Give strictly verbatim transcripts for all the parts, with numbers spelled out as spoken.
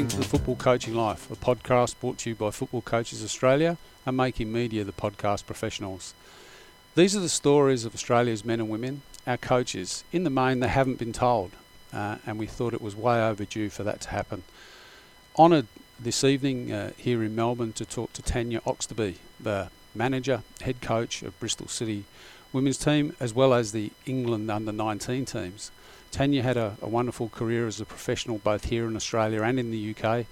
listening to The Football Coaching Life, a podcast brought to you by Football Coaches Australia and Making Media, the podcast professionals. These are the stories of Australia's men and women, our coaches. In the main, they haven't been told, uh, and we thought it was way overdue for that to happen. Honoured this evening uh, here in Melbourne to talk to Tanya Oxtoby, the manager, head coach of Bristol City women's team, as well as the England under nineteen teams. Tanya had a, a wonderful career as a professional both here in Australia and in the U K.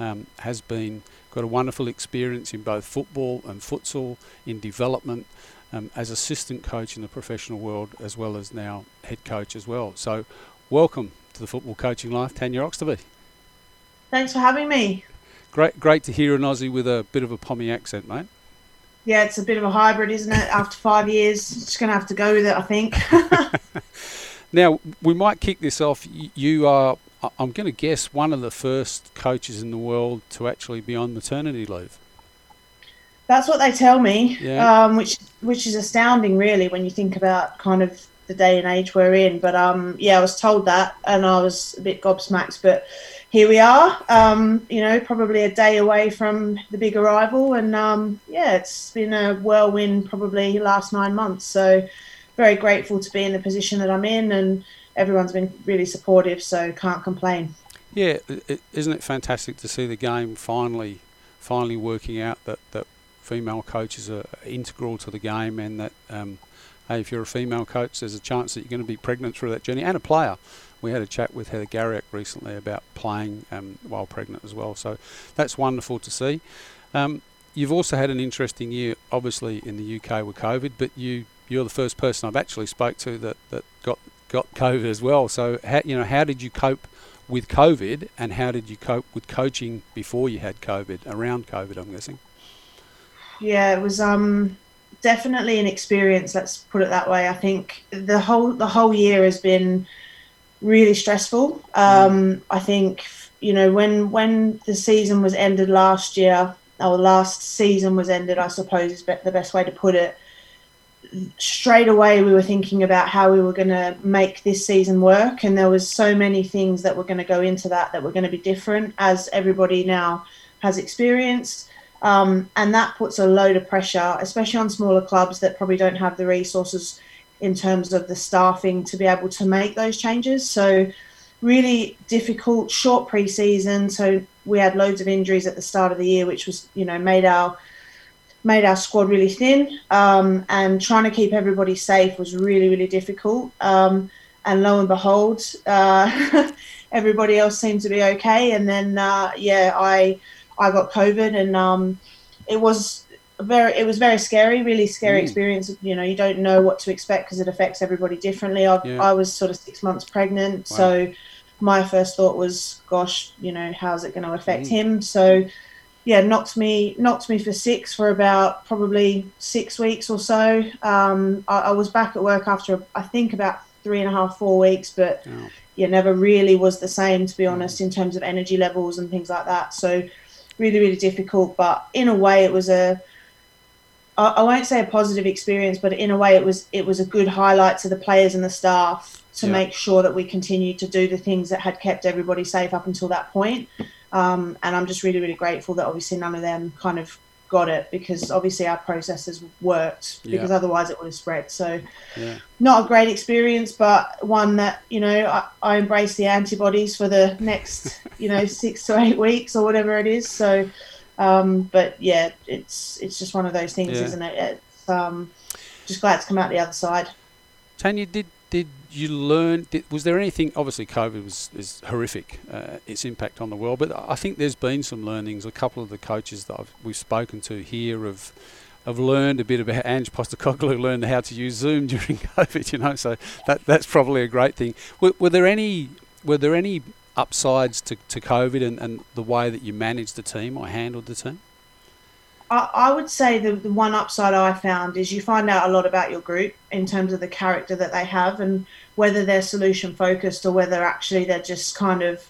Um, has been got a wonderful experience in both football and futsal, in development, um, as assistant coach in the professional world, as well as now head coach as well. So welcome to The Football Coaching Life, Tanya Oxtoby. Thanks for having me. Great great to hear an Aussie with a bit of a Pommy accent, mate. Yeah, it's a bit of a hybrid, isn't it? After five years, just going to have to go with it, I think. Now, we might kick this off. You are, I'm going to guess, one of the first coaches in the world to actually be on maternity leave. That's what they tell me, yeah. um, which which is astounding, really, when you think about kind of the day and age we're in. But, um, yeah, I was told that, and I was a bit gobsmacked. But here we are, um, you know, probably a day away from the big arrival. And, um, yeah, it's been a whirlwind probably last nine months, so... very grateful to be in the position that I'm in, and everyone's been really supportive, so can't complain. Yeah, it, isn't it fantastic to see the game finally finally working out that, that female coaches are integral to the game, and that, um, hey, if you're a female coach, there's a chance that you're going to be pregnant through that journey, and a player. We had a chat with Heather Garriock recently about playing um, while pregnant as well, so that's wonderful to see. Um, you've also had an interesting year, obviously, in the U K with COVID, but you... You're the first person I've actually spoke to that, that got, got COVID as well. So, how, you know, how did you cope with COVID, and how did you cope with coaching before you had COVID, around COVID, I'm guessing? Yeah, it was um, definitely an experience, let's put it that way. I think the whole the whole year has been really stressful. Um, mm. I think, you know, when when the season was ended last year, or last season was ended, I suppose is the best way to put it, straight away we were thinking about how we were going to make this season work, and there was so many things that were going to go into that that were going to be different, as everybody now has experienced, um, and that puts a load of pressure, especially on smaller clubs that probably don't have the resources in terms of the staffing to be able to make those changes. So really difficult, short pre-season, so we had loads of injuries at the start of the year, which was, you know, made our made our squad really thin, um, and trying to keep everybody safe was really, really difficult. Um, and lo and behold, uh, everybody else seemed to be okay. And then, uh, yeah, I I got COVID, and um, it was very it was very scary, really scary mm. experience. You know, you don't know what to expect because it affects everybody differently. I, yeah. I was sort of six months pregnant, wow. So my first thought was, gosh, you know, how's it going to affect mm. him? So. Yeah, knocked me knocked me for six for about probably six weeks or so. Um, I, I was back at work after, I think, about three and a half, four weeks, but oh. yeah, never really was the same, to be honest, in terms of energy levels and things like that. So really, really difficult. But in a way, it was a, I, I won't say a positive experience, but in a way, it was it was a good highlight to the players and the staff to yeah. make sure that we continued to do the things that had kept everybody safe up until that point. Um, and I'm just really, really grateful that obviously none of them kind of got it, because obviously our processes worked, because yeah. otherwise it would have spread. So yeah. not a great experience, but one that, you know, I, I embrace the antibodies for the next, you know, six to eight weeks or whatever it is. So, um, but yeah, it's it's just one of those things, yeah. isn't it? It's, um, just glad to come out the other side. Tanya, did... Did you learn, did, was there anything, obviously COVID was, is horrific, uh, its impact on the world, but I think there's been some learnings. A couple of the coaches that I've, we've spoken to here have, have learned a bit about, Ange Postecoglou learned how to use Zoom during COVID, you know, so that that's probably a great thing. Were, were there any were there any upsides to, to COVID and, and the way that you managed the team or handled the team? I would say the, the one upside I found is you find out a lot about your group in terms of the character that they have, and whether they're solution focused or whether actually they're just kind of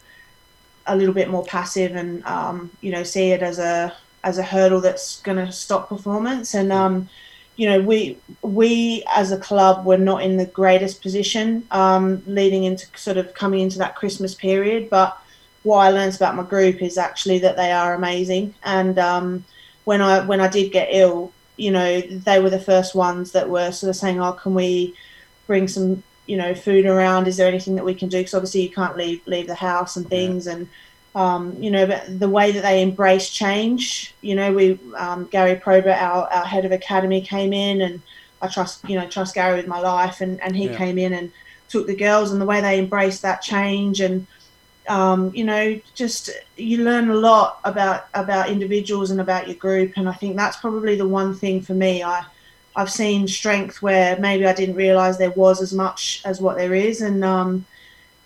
a little bit more passive and, um, you know, see it as a as a hurdle that's going to stop performance. And, um, you know, we we as a club were not in the greatest position um, leading into sort of coming into that Christmas period, but what I learned about my group is actually that they are amazing. And um, when I when I did get ill, you know, they were the first ones that were sort of saying, "Oh, can we bring some, you know, food around? Is there anything that we can do?" Because obviously you can't leave leave the house and things, yeah. and um, you know, but the way that they embrace change, you know, we um, Gary Prober, our, our head of academy, came in, and I trust you know trust Gary with my life, and and he yeah. came in and took the girls, and the way they embraced that change, and um, you know, just you learn a lot about about individuals and about your group. And I think that's probably the one thing for me. I I've seen strength where maybe I didn't realise there was as much as what there is. And um,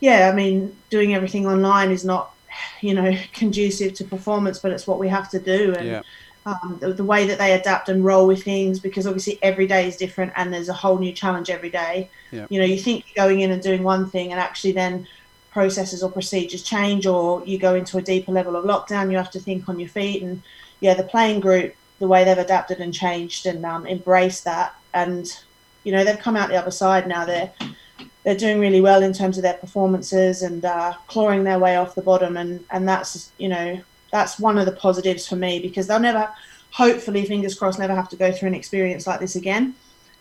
yeah, I mean, doing everything online is not, you know, conducive to performance, but it's what we have to do. And yeah. um, the, the way that they adapt and roll with things, because obviously every day is different and there's a whole new challenge every day. Yeah. You know, you think you're going in and doing one thing, and actually then processes or procedures change, or you go into a deeper level of lockdown, you have to think on your feet. And yeah, the playing group, the way they've adapted and changed and um, embraced that, and you know, they've come out the other side now. They're they're doing really well in terms of their performances, and uh, clawing their way off the bottom, and and that's you know that's one of the positives for me, because they'll never, hopefully, fingers crossed, never have to go through an experience like this again,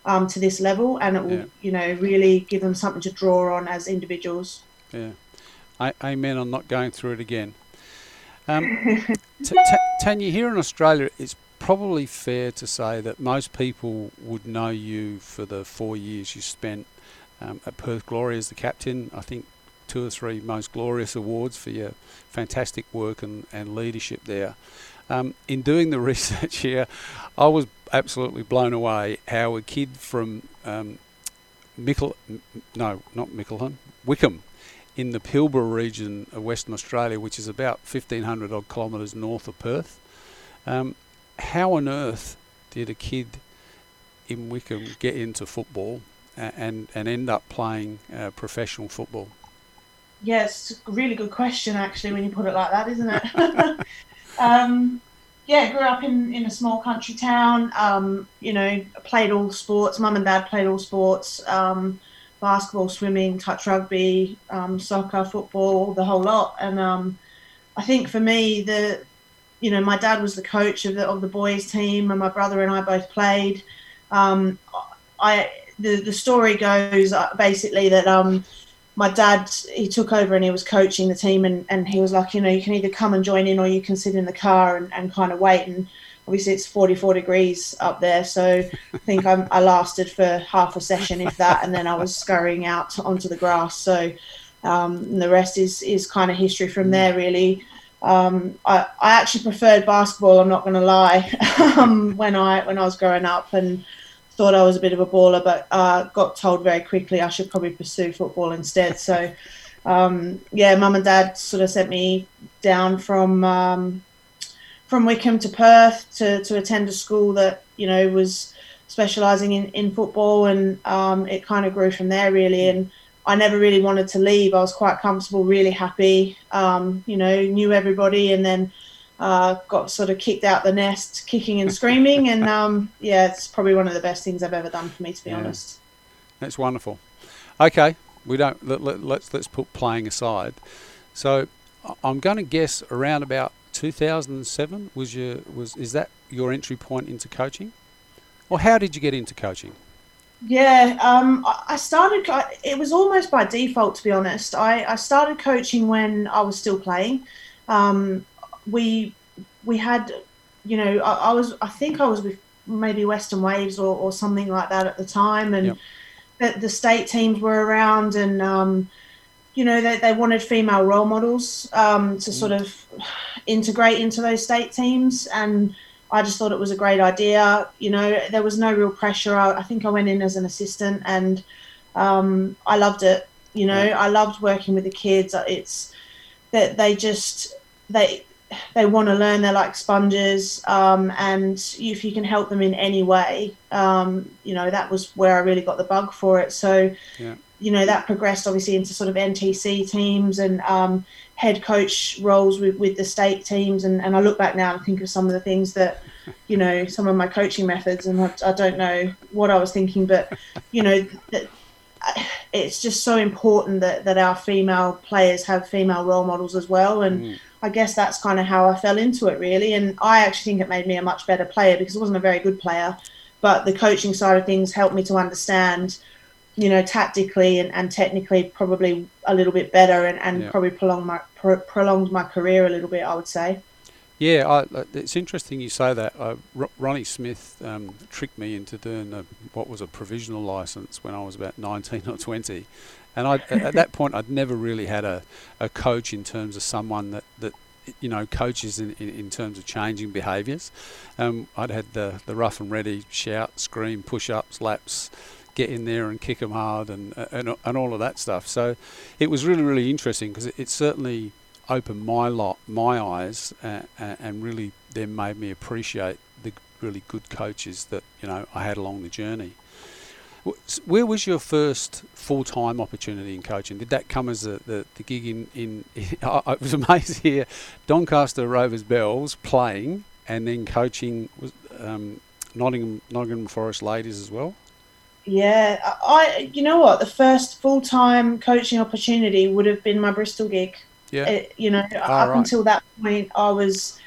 um, to this level, and it will yeah. you know really give them something to draw on as individuals. Yeah, I, amen on not going through it again. Um, t- t- Tanya, here in Australia, it's probably fair to say that most people would know you for the four years you spent um, at Perth Glory as the captain. I think two or three most glorious awards for your fantastic work and, and leadership there. Um, in doing the research here, I was absolutely blown away how a kid from um, Mickle, no, not Mickleham, Wickham, in the Pilbara region of Western Australia, which is about fifteen hundred odd kilometres north of Perth, um, how on earth did a kid in Wickham get into football and, and end up playing uh, professional football? Yes, yeah, a really good question, actually, when you put it like that, isn't it? um, yeah, grew up in, in a small country town, um, you know, played all sports. Mum and Dad played all sports, um, basketball, swimming, touch rugby, um, soccer, football, the whole lot. And um, I think for me, the... You know, my dad was the coach of the of the boys' team, and my brother and I both played. Um, I the the story goes basically that um, my dad, he took over and he was coaching the team, and, and he was like, you know, you can either come and join in, or you can sit in the car and, and kind of wait. And obviously it's forty-four degrees up there, so I think I'm, I lasted for half a session, if that, and then I was scurrying out onto the grass. So um, the rest is is kind of history from there, really. Um, I, I actually preferred basketball, I'm not going to lie, um, when I when I was growing up, and thought I was a bit of a baller, but uh, got told very quickly I should probably pursue football instead. So, um, yeah, Mum and Dad sort of sent me down from um, from Wickham to Perth to, to attend a school that, you know, was specialising in, in football, and um, it kind of grew from there, really. And I never really wanted to leave. I was quite comfortable, really happy, um, you know, knew everybody, and then uh, got sort of kicked out the nest, kicking and screaming. And, um, yeah, it's probably one of the best things I've ever done for me, to be yeah. honest. That's wonderful. Okay, we don't, let, let, let's, let's put playing aside. So I'm going to guess around about two thousand seven was your, was, is that your entry point into coaching? Or how did you get into coaching? Yeah, um, I started, it was almost by default, to be honest. I, I started coaching when I was still playing. Um, we we had, you know, I, I was, I think I was with maybe Western Waves or, or something like that at the time. And yep. the, the state teams were around, and, um, you know, they, they wanted female role models um, to mm. sort of integrate into those state teams. And I just thought it was a great idea. You know, there was no real pressure. I, I think I went in as an assistant, and um, I loved it. You know, yeah. I loved working with the kids. It's that they, they just, they they want to learn. They're like sponges. Um, and if you can help them in any way, um, you know, that was where I really got the bug for it. So, yeah. you know, that progressed obviously into sort of N T C teams and um, head coach roles with, with the state teams. And, and I look back now and think of some of the things that, you know, some of my coaching methods, and I, I don't know what I was thinking, but, you know, that, it's just so important that, that our female players have female role models as well. And mm. I guess that's kind of how I fell into it, really. And I actually think it made me a much better player, because I wasn't a very good player. But the coaching side of things helped me to understand, you know, tactically and, and technically probably a little bit better, and, and yeah. probably prolonged my, pro- prolonged my career a little bit, I would say. Yeah, I, it's interesting you say that. Uh, R- Ronnie Smith um, tricked me into doing a, what was a provisional licence when I was about nineteen or twenty. And I, at that point, I'd never really had a, a coach in terms of someone that, that you know, coaches in, in, in terms of changing behaviours. Um, I'd had the, the rough and ready shout, scream, push-ups, laps, get in there and kick them hard and, and, and all of that stuff. So it was really, really interesting, because it, it certainly... opened my lot, my eyes, uh, and really then made me appreciate the really good coaches that, you know, I had along the journey. Where was your first full-time opportunity in coaching? Did that come as a, the the gig in in? I was amazed here, Doncaster Rovers Belles playing and then coaching um, Nottingham Nottingham Forest Ladies as well. Yeah, I you know what, the first full-time coaching opportunity would have been my Bristol gig. Yeah. It, you know, oh, up right. until that point, I was,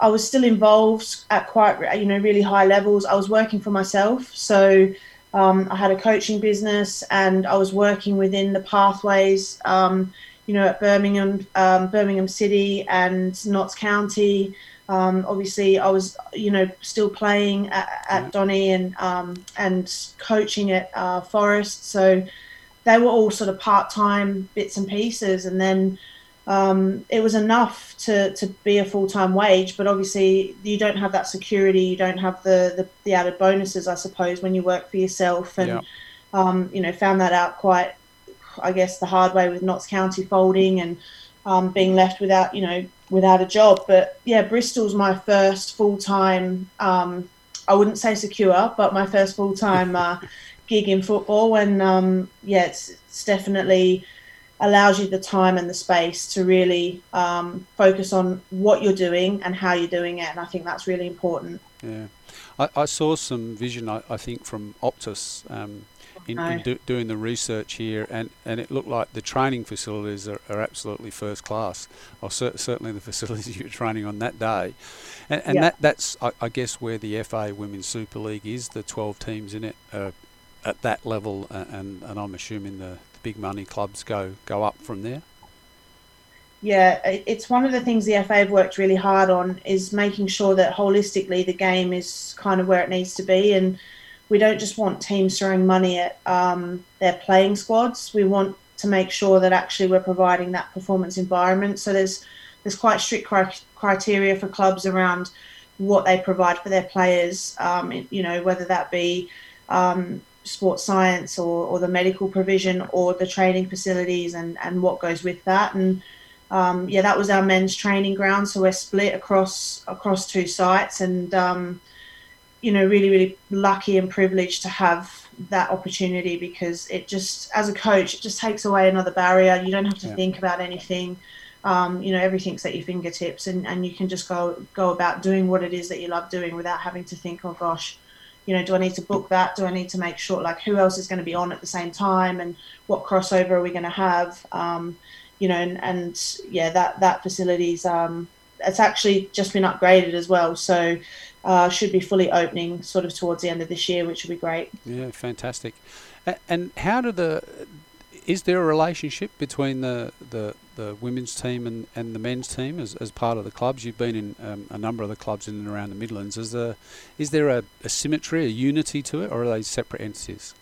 I was still involved at quite, you know, really high levels. I was working for myself, so um, I had a coaching business, and I was working within the pathways, um, you know, at Birmingham, um, Birmingham City, and Notts County. Um, obviously, I was, you know, still playing at, at yeah. Donny and um, and coaching at uh, Forest. So they were all sort of part-time bits and pieces, and then. Um, it was enough to, to be a full-time wage, but obviously you don't have that security, you don't have the, the, the added bonuses, I suppose, when you work for yourself. And, yeah. um, you know, found that out quite, I guess, the hard way with Notts County folding and um, being left without, you know, without a job. But, yeah, Bristol's my first full-time, um, I wouldn't say secure, but my first full-time uh, gig in football. And, um, yeah, it's, it's definitely... allows you the time and the space to really um, focus on what you're doing and how you're doing it. And I think that's really important. Yeah. I, I saw some vision, I, I think, from Optus um, in, in do, doing the research here. And, and it looked like the training facilities are, are absolutely first class, or cer- certainly the facilities you were training on that day. And, and yeah. that, that's, I, I guess, where the F A Women's Super League is. The twelve teams in it are at that level. And, and I'm assuming the big money clubs go go up from there. Yeah, it's one of the things the F A have worked really hard on, is making sure that holistically the game is kind of where it needs to be, and we don't just want teams throwing money at um, their playing squads. We want to make sure that actually we're providing that performance environment. So there's there's quite strict cri- criteria for clubs around what they provide for their players, um, you know, whether that be um, sports science or, or the medical provision or the training facilities and, and what goes with that. And um, yeah, that was our men's training ground. So we're split across across two sites, and um, you know, really, really lucky and privileged to have that opportunity, because it just, as a coach, it just takes away another barrier. You don't have to yeah. think about anything. Um, you know, everything's at your fingertips, and, and you can just go go about doing what it is that you love doing without having to think, oh gosh, you know, do I need to book that? Do I need to make sure, like, who else is going to be on at the same time, and what crossover are we going to have? Um, you know, and, and yeah, that that facility's um, it's actually just been upgraded as well, so uh, should be fully opening sort of towards the end of this year, which will be great. Yeah, fantastic. And how do the is there a relationship between the the, the women's team and, and the men's team as, as part of the clubs? You've been in um, a number of the clubs in and around the Midlands. Is there, is there a, a symmetry, a unity to it, or are they separate entities?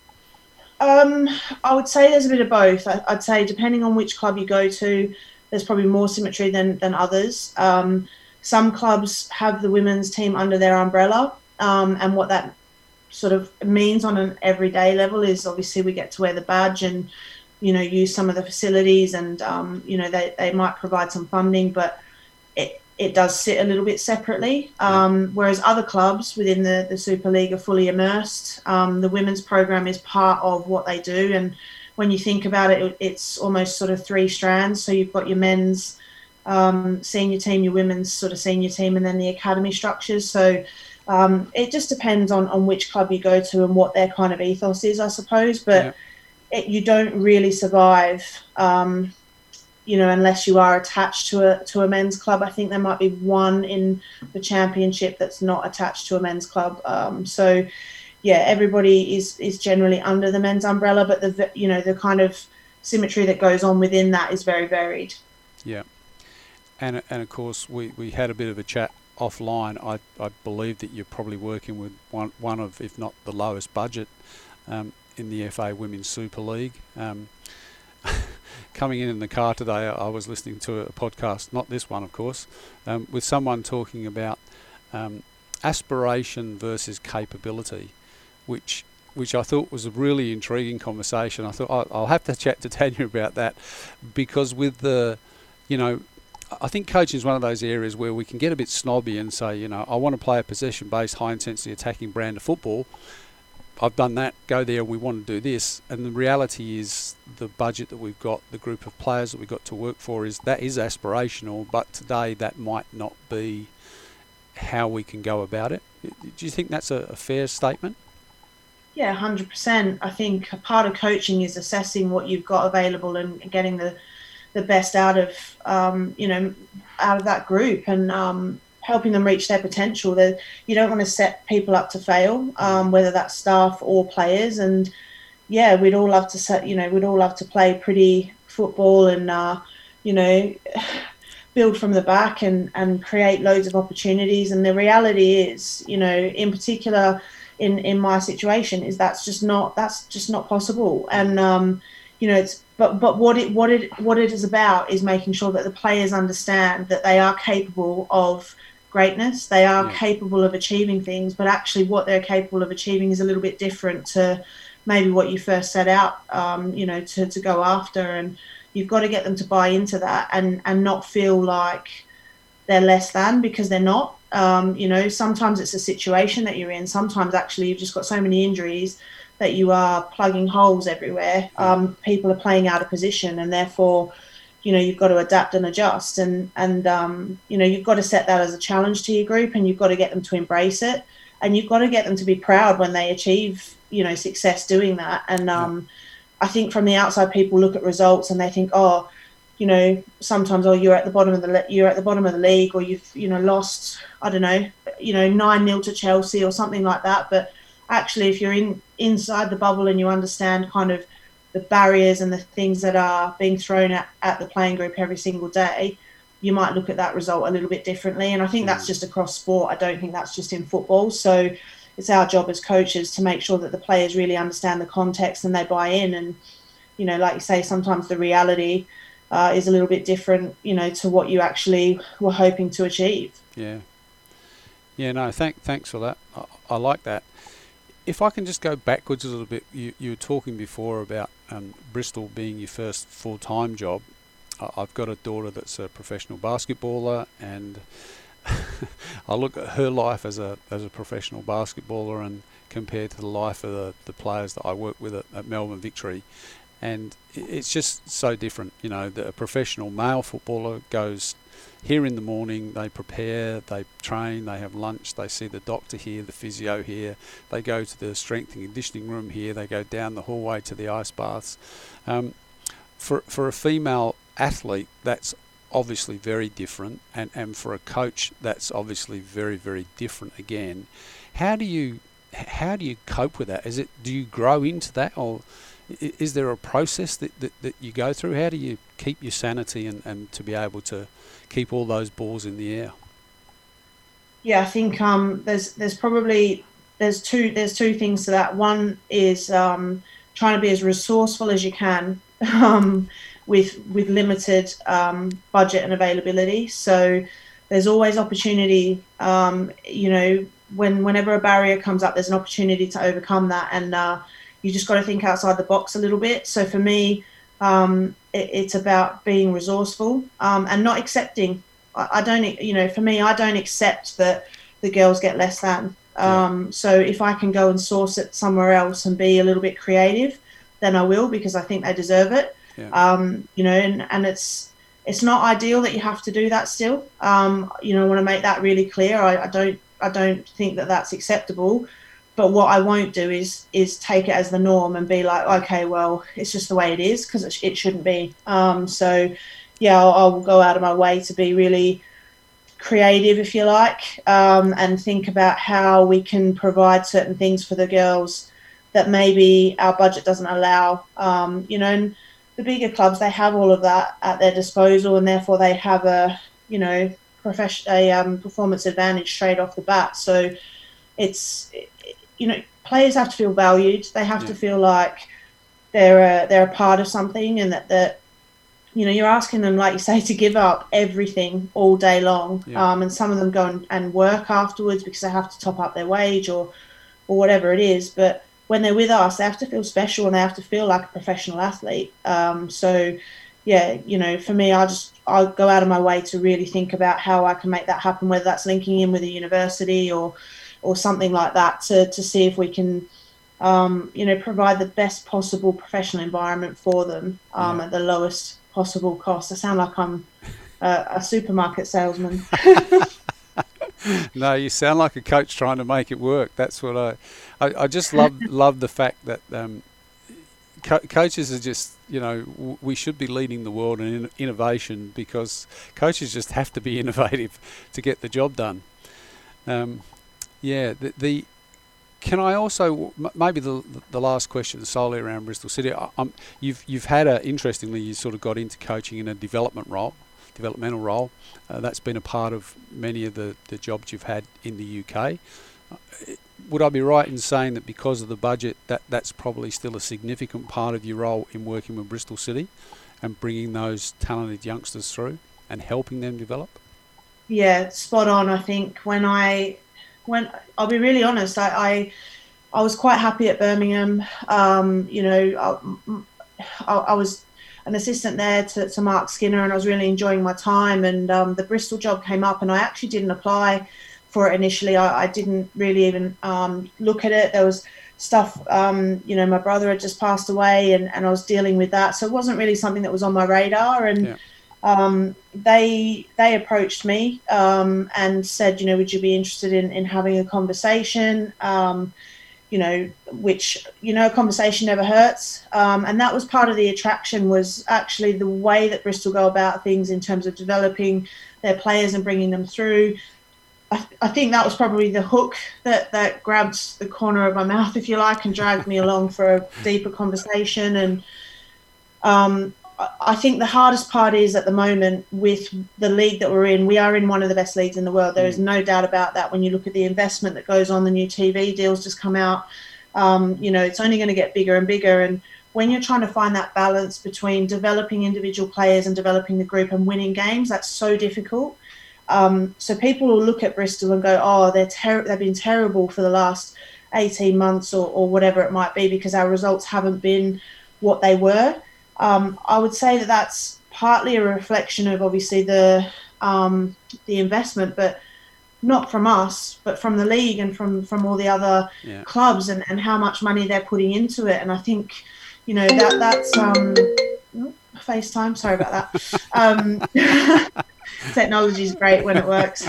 Um, I would say there's a bit of both. I, I'd say depending on which club you go to, there's probably more symmetry than, than others. Um, some clubs have the women's team under their umbrella, um, and what that sort of means on an everyday level is obviously we get to wear the badge and, you know, use some of the facilities, and, um, you know, they, they might provide some funding, but it, it does sit a little bit separately. Um, whereas other clubs within the, the Super League are fully immersed. Um, the women's program is part of what they do. And when you think about it, it's almost sort of three strands. So you've got your men's um, senior team, your women's sort of senior team, and then the academy structures. So um, it just depends on, on which club you go to and what their kind of ethos is, I suppose. But yeah. it, you don't really survive, um, you know, unless you are attached to a to a men's club. I think there might be one in the championship that's not attached to a men's club. Um, so, yeah, everybody is is generally under the men's umbrella, but the you know the kind of symmetry that goes on within that is very varied. Yeah, and and of course we, we had a bit of a chat offline. I, I believe that you're probably working with one one of, if not the lowest budget, um, in the F A Women's Super League. Um, coming in in the car today, I was listening to a podcast, not this one, of course, um, with someone talking about um, aspiration versus capability, which which I thought was a really intriguing conversation. I thought I'll, I'll have to chat to Tanya about that, because with the, you know, I think coaching is one of those areas where we can get a bit snobby and say, you know, I want to play a possession-based, high-intensity attacking brand of football. I've done that, go there, we want to do this. And the reality is the budget that we've got, the group of players that we've got to work for, is that is aspirational, but today that might not be how we can go about it. Do you think that's a, a fair statement? Yeah, one hundred percent. I think a part of coaching is assessing what you've got available and getting the, the best out of, um, you know, out of that group, and um, helping them reach their potential. They're, you don't want to set people up to fail, um, whether that's staff or players. And yeah, we'd all love to set, you know, we'd all love to play pretty football and, uh, you know, build from the back and, and create loads of opportunities. And the reality is, you know, in particular, in, in my situation, is that's just not that's just not possible. And um, you know, it's but but what it what it what it is about is making sure that the players understand that they are capable of greatness. They are yeah. capable of achieving things, but actually, what they're capable of achieving is a little bit different to maybe what you first set out, um, you know, to, to go after. And you've got to get them to buy into that and and not feel like they're less than, because they're not. Um, you know, sometimes it's a situation that you're in. Sometimes actually you've just got so many injuries that you are plugging holes everywhere. Um, people are playing out of position, and therefore, you know, you've got to adapt and adjust. And, and um, you know, you've got to set that as a challenge to your group, and you've got to get them to embrace it. And you've got to get them to be proud when they achieve, you know, success doing that. And um, I think from the outside, people look at results and they think, oh, you know, sometimes, oh, you're at the bottom of the le- you're at the bottom of the league, or you've, you know, lost, I don't know, you know, nine nil to Chelsea or something like that. But actually, if you're in inside the bubble and you understand kind of the barriers and the things that are being thrown at, at the playing group every single day, you might look at that result a little bit differently. And I think that's just across sport. I don't think that's just in football. So it's our job as coaches to make sure that the players really understand the context and they buy in. And, you know, like you say, sometimes the reality Uh, is a little bit different, you know, to what you actually were hoping to achieve. Yeah. Yeah, no, thank, thanks for that. I, I like that. If I can just go backwards a little bit, you, you were talking before about um, Bristol being your first full-time job. I, I've got a daughter that's a professional basketballer, and I look at her life as a as a professional basketballer and compared to the life of the, the players that I work with at, at Melbourne Victory. And it's just so different, you know. The professional male footballer goes here in the morning, they prepare, they train, they have lunch, they see the doctor here, the physio here, they go to the strength and conditioning room here, they go down the hallway to the ice baths. Um, for for a female athlete, that's obviously very different, and, and for a coach, that's obviously very, very different again. How do you how do you cope with that? Is it do you grow into that, or is there a process that, that, that you go through? How do you keep your sanity and, and to be able to keep all those balls in the air? Yeah, I think um, there's there's probably there's two there's two things to that. One is um, trying to be as resourceful as you can um, with with limited um, budget and availability. So there's always opportunity. Um, you know, when whenever a barrier comes up, there's an opportunity to overcome that, and uh, you just got to think outside the box a little bit. So for me, um, it, it's about being resourceful um, and not accepting. I, I don't, you know, for me, I don't accept that the girls get less than. Um, yeah. So if I can go and source it somewhere else and be a little bit creative, then I will, because I think they deserve it. Yeah. Um, you know, and, and it's it's not ideal that you have to do that still. Um, you know, I want to make that really clear. I, I don't I don't think that that's acceptable. But what I won't do is is take it as the norm and be like, okay, well, it's just the way it is, because it, sh- it shouldn't be. Um, so, yeah, I'll, I'll go out of my way to be really creative, if you like, um, and think about how we can provide certain things for the girls that maybe our budget doesn't allow. Um, you know, and the bigger clubs, they have all of that at their disposal, and therefore they have a, you know, profession, a um, performance advantage straight off the bat. So it's, you know, players have to feel valued. They have yeah. to feel like they're a, they're a part of something, and that that you know, you're asking them, like you say, to give up everything all day long. Yeah. Um, and some of them go and, and work afterwards because they have to top up their wage or or whatever it is. But when they're with us, they have to feel special, and they have to feel like a professional athlete. Um, so, yeah, you know, for me, I just I go out of my way to really think about how I can make that happen, whether that's linking in with a university or or something like that, to to see if we can, um, you know, provide the best possible professional environment for them um, yeah. at the lowest possible cost. I sound like I'm a, a supermarket salesman. No, you sound like a coach trying to make it work. That's what I, I, I just love love the fact that um, co- coaches are just, you know, w- we should be leading the world in innovation, because coaches just have to be innovative to get the job done. Um, yeah, the, the can I also maybe the the last question solely around Bristol City. Um, you've you've had a interestingly you sort of got into coaching in a development role. developmental role. Uh, that's been a part of many of the, the jobs you've had in the U K. Would I be right in saying that because of the budget, that that's probably still a significant part of your role in working with Bristol City and bringing those talented youngsters through and helping them develop? Yeah, spot on. I think when I, when I'll be really honest, I, I, I was quite happy at Birmingham. Um, you know, I, I, I was an assistant there to, to Mark Skinner, and I was really enjoying my time, and um, the Bristol job came up, and I actually didn't apply for it initially. I, I didn't really even um, look at it. There was stuff, um, you know, my brother had just passed away, and, and I was dealing with that, so it wasn't really something that was on my radar, and yeah. um, they they approached me um, and said, you know, would you be interested in, in having a conversation? Um you know, which, you know, a conversation never hurts. Um, and that was part of the attraction, was actually the way that Bristol go about things in terms of developing their players and bringing them through. I, th- I think that was probably the hook that, that grabbed the corner of my mouth, if you like, and dragged me along for a deeper conversation. And um, I think the hardest part is at the moment with the league that we're in, we are in one of the best leagues in the world. There is no doubt about that. When you look at the investment that goes on, the new T V deals just come out. Um, you know, it's only going to get bigger and bigger. And when you're trying to find that balance between developing individual players and developing the group and winning games, that's so difficult. Um, so people will look at Bristol and go, oh, they're ter- they've been terrible for the last eighteen months or, or whatever it might be, because our results haven't been what they were. Um, I would say that that's partly a reflection of obviously the um, the investment, but not from us, but from the league and from, from all the other yeah. clubs and, and how much money they're putting into it. And I think, you know, that that's um, oh, FaceTime. Sorry about that. Um, technology's great when it works.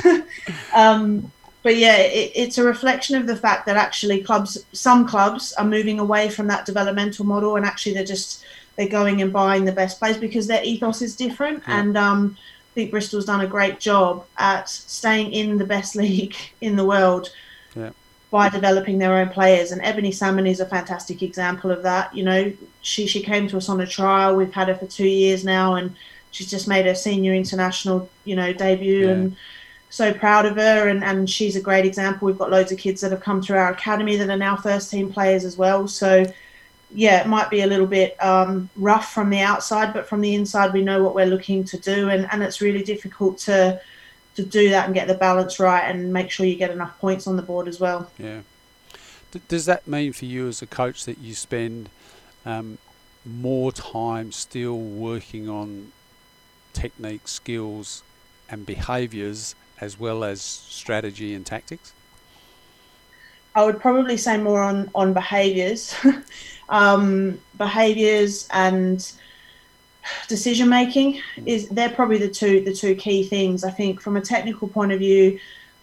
um, but yeah, it, it's a reflection of the fact that actually clubs, some clubs are moving away from that developmental model, and actually they're just they're going and buying the best players because their ethos is different. Yeah. And um, I think Bristol's done a great job at staying in the best league in the world yeah. by developing their own players. And Ebony Salmon is a fantastic example of that. You know, she, she came to us on a trial. We've had her for two years now, and she's just made her senior international, you know, debut. Yeah. And so proud of her. And, and she's a great example. We've got loads of kids that have come through our academy that are now first team players as well. So, yeah, it might be a little bit um, rough from the outside, but from the inside, we know what we're looking to do, and, and it's really difficult to to do that and get the balance right and make sure you get enough points on the board as well. Yeah. D- does that mean for you as a coach that you spend um, more time still working on technique, skills, and behaviours as well as strategy and tactics? I would probably say more on, on behaviours, um, behaviours and decision making. Is they're probably the two the two key things. I think from a technical point of view,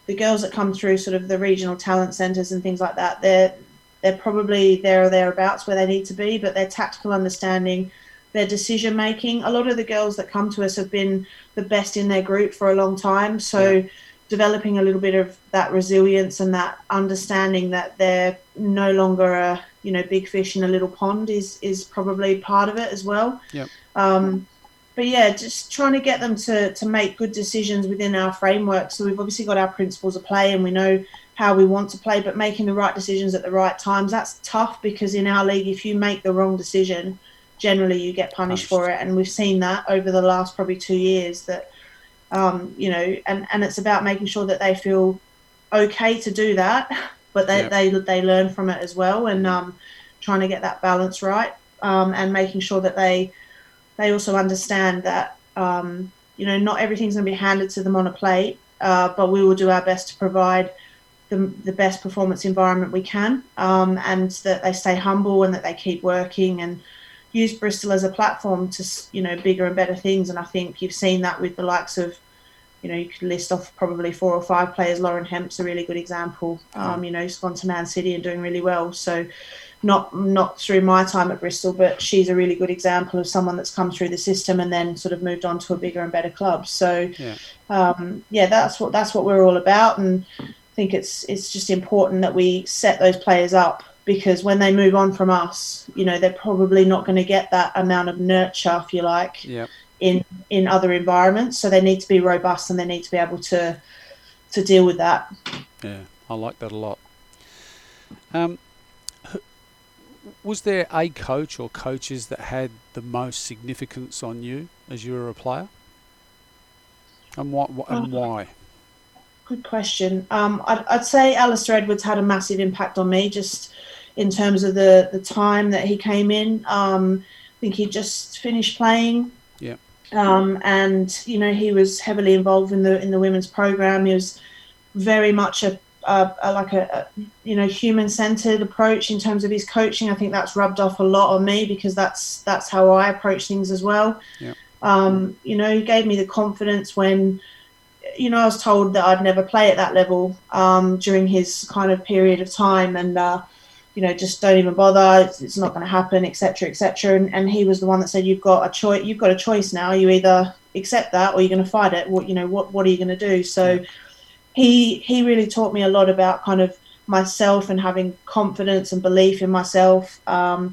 the girls that come through sort of the regional talent centres and things like that, they're they're probably there or thereabouts where they need to be, but their tactical understanding, their decision making, a lot of the girls that come to us have been the best in their group for a long time. So yeah. developing a little bit of that resilience and that understanding that they're no longer a, you know, big fish in a little pond is is probably part of it as well. Yeah. Um, but yeah, just trying to get them to to make good decisions within our framework. So we've obviously got our principles of play and we know how we want to play, but making the right decisions at the right times, that's tough, because in our league, if you make the wrong decision, generally you get punished for it. And we've seen that over the last probably two years that, um, you know, and, and it's about making sure that they feel okay to do that, but they, yep. they, they learn from it as well. And um, trying to get that balance right, um, and making sure that they, they also understand that, um, you know, not everything's going to be handed to them on a plate, uh, but we will do our best to provide the, the best performance environment we can, um, and that they stay humble and that they keep working and use Bristol as a platform to, you know, bigger and better things. And I think you've seen that with the likes of, you know, you could list off probably four or five players. Lauren Hemp's a really good example. Um, you know, she's gone to Man City and doing really well. So not not through my time at Bristol, but she's a really good example of someone that's come through the system and then sort of moved on to a bigger and better club. So, yeah, um, yeah that's what that's what we're all about. And I think it's it's just important that we set those players up, because when they move on from us, you know, they're probably not going to get that amount of nurture, if you like, yep. in in other environments. So they need to be robust and they need to be able to to deal with that. Yeah, I like that a lot. Um, was there a coach or coaches that had the most significance on you as you were a player? And why? And why? Good question. Um, I'd, I'd say Alistair Edwards had a massive impact on me, just in terms of the, the time that he came in. Um, I think he just finished playing. Yeah. Um, and, you know, he was heavily involved in the in the women's program. He was very much a Uh, like a, a you know human-centered approach in terms of his coaching. I think that's rubbed off a lot on me, because that's that's how I approach things as well. Yeah. Um, you know, he gave me the confidence when, you know, I was told that I'd never play at that level um, during his kind of period of time, and uh, you know, just don't even bother. It's, it's not going to happen, et cetera, et cetera. And, and he was the one that said, "You've got a choice. You've got a choice now. You either accept that or you're going to fight it. What you know, what what are you going to do?" So. Yeah. He he really taught me a lot about kind of myself and having confidence and belief in myself. Um,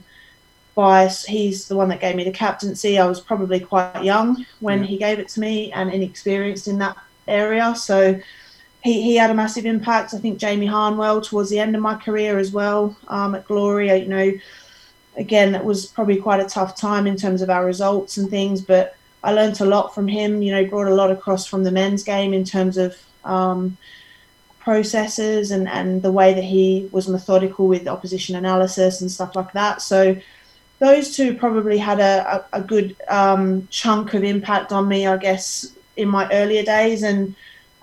by he's the one that gave me the captaincy. I was probably quite young when yeah. he gave it to me and inexperienced in that area. So he, he had a massive impact. I think Jamie Harnwell towards the end of my career as well um, at Glory. You know, again, it was probably quite a tough time in terms of our results and things, but I learnt a lot from him. You know, brought a lot across from the men's game in terms of Um, processes and, and the way that he was methodical with opposition analysis and stuff like that. So those two probably had a, a, a good um, chunk of impact on me, I guess, in my earlier days. And,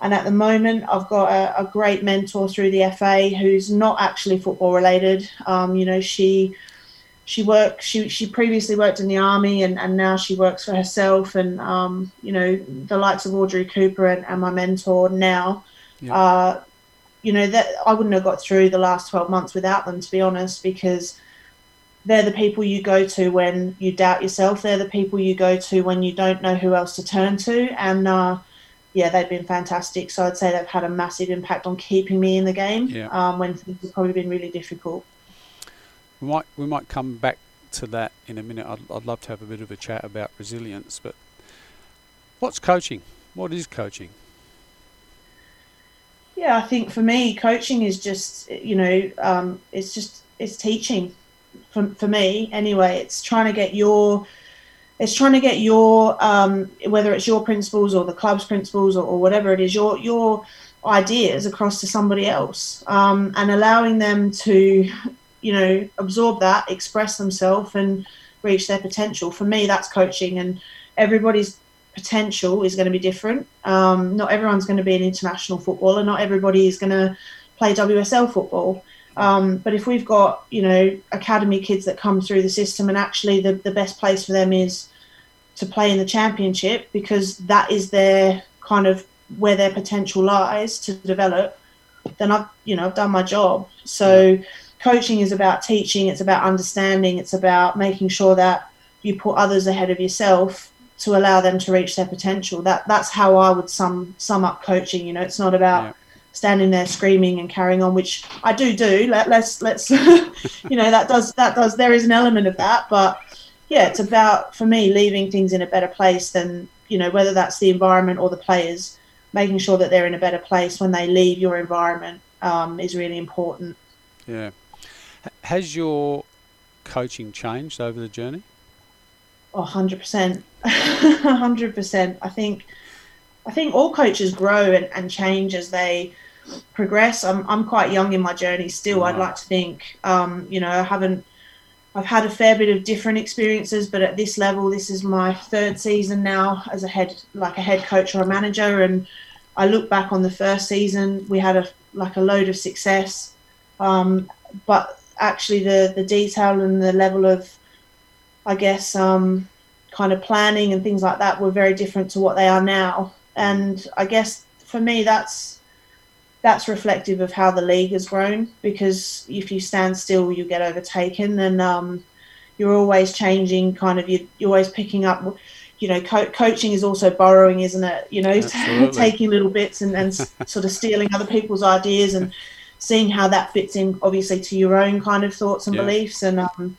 and at the moment, I've got a, a great mentor through the F A who's not actually football related. Um, you know, she she worked, she, she previously worked in the army and, and now she works for herself, and um, you know, the likes of Audrey Cooper and, and my mentor now, yeah. uh, you know, that I wouldn't have got through the last twelve months without them, to be honest, because they're the people you go to when you doubt yourself. They're the people you go to when you don't know who else to turn to. And uh, yeah, they've been fantastic. So I'd say they've had a massive impact on keeping me in the game yeah. um, when things have probably been really difficult. We might we might come back to that in a minute. I'd I'd love to have a bit of a chat about resilience, but what's coaching? What is coaching? Yeah, I think for me, coaching is just you know um, it's just it's teaching. For for me anyway, it's trying to get your it's trying to get your um, whether it's your principles or the club's principles or, or whatever it is, your your ideas across to somebody else, um, and allowing them to, you know, absorb that, express themselves and reach their potential. For me, that's coaching, and everybody's potential is going to be different. Um, not everyone's going to be an international footballer. Not everybody is going to play W S L football. Um, but if we've got, you know, academy kids that come through the system and actually the, the best place for them is to play in the championship, because that is their kind of where their potential lies to develop, then I've, you know, I've done my job. So coaching is about teaching. It's about understanding. It's about making sure that you put others ahead of yourself to allow them to reach their potential. That that's how I would sum sum up coaching. You know, it's not about yeah. standing there screaming and carrying on, which I do do. Let, let's let's you know, that does that does there is an element of that, but yeah, it's about, for me, leaving things in a better place than, you know, whether that's the environment or the players, making sure that they're in a better place when they leave your environment um, is really important. Yeah. Has your coaching changed over the journey? Oh, one hundred percent. one hundred percent. I think I think all coaches grow and, and change as they progress. I'm I'm quite young in my journey still. Wow. I'd like to think, um, you know, I haven't, I've had a fair bit of different experiences, but at this level, this is my third season now as a head, like a head coach or a manager. And I look back on the first season, we had a like a load of success, um, but actually the the detail and the level of, I guess, um, kind of planning and things like that were very different to what they are now. And I guess for me, that's that's reflective of how the league has grown, because if you stand still, you get overtaken, and um, you're always changing, kind of, you, you're always picking up, you know, co- coaching is also borrowing, isn't it? You know, taking little bits and, and sort of stealing other people's ideas and seeing how that fits in, obviously, to your own kind of thoughts and yeah. beliefs. And um,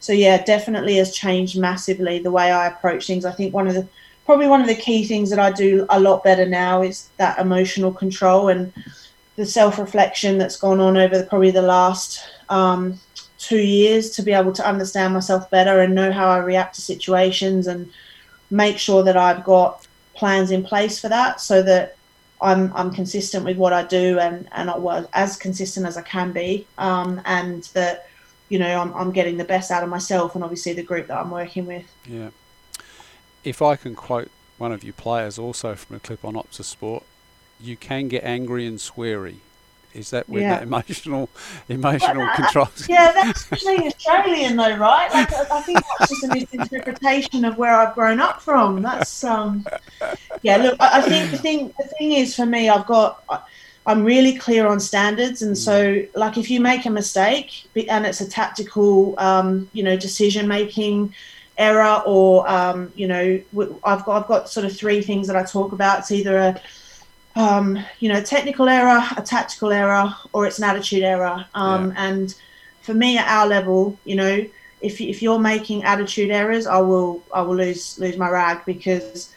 so, yeah, definitely has changed massively the way I approach things. I think one of the, probably one of the key things that I do a lot better now is that emotional control and the self-reflection that's gone on over the, probably the last um, two years to be able to understand myself better and know how I react to situations and make sure that I've got plans in place for that, so that I'm I'm consistent with what I do and, and I was as consistent as I can be, um, and that, you know, I'm, I'm getting the best out of myself and obviously the group that I'm working with. Yeah. If I can quote one of your players also from a clip on Optus Sport, you can get angry and sweary. Is that when yeah. that emotional emotional well, that, control? Yeah, that's being Australian though, right? Like, I think that's just a misinterpretation of where I've grown up from. That's um, yeah. Look, I, I think the thing the thing is for me, I've got I'm really clear on standards, and mm. so like if you make a mistake and it's a tactical, um, you know, decision making error, or um, you know, I've got I've got sort of three things that I talk about. It's either a Um, you know, technical error, a tactical error, or it's an attitude error. Um, yeah. And for me, at our level, you know, if if you're making attitude errors, I will I will lose lose my rag, because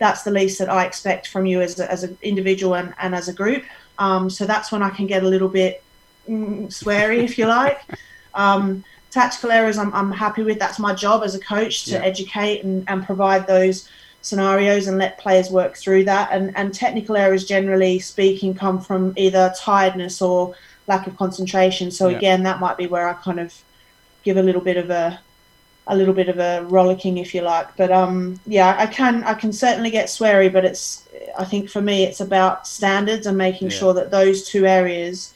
that's the least that I expect from you as a, as an individual and, and as a group. Um, so that's when I can get a little bit mm, sweary, if you like. Um, tactical errors, I'm I'm happy with. That's my job as a coach to yeah. educate and, and provide those scenarios and let players work through that, and and technical errors, generally speaking, come from either tiredness or lack of concentration, so yeah. again, that might be where I kind of give a little bit of a a little bit of a rollicking, if you like. But um yeah I can I can certainly get sweary, but it's I think for me it's about standards and making yeah. sure that those two areas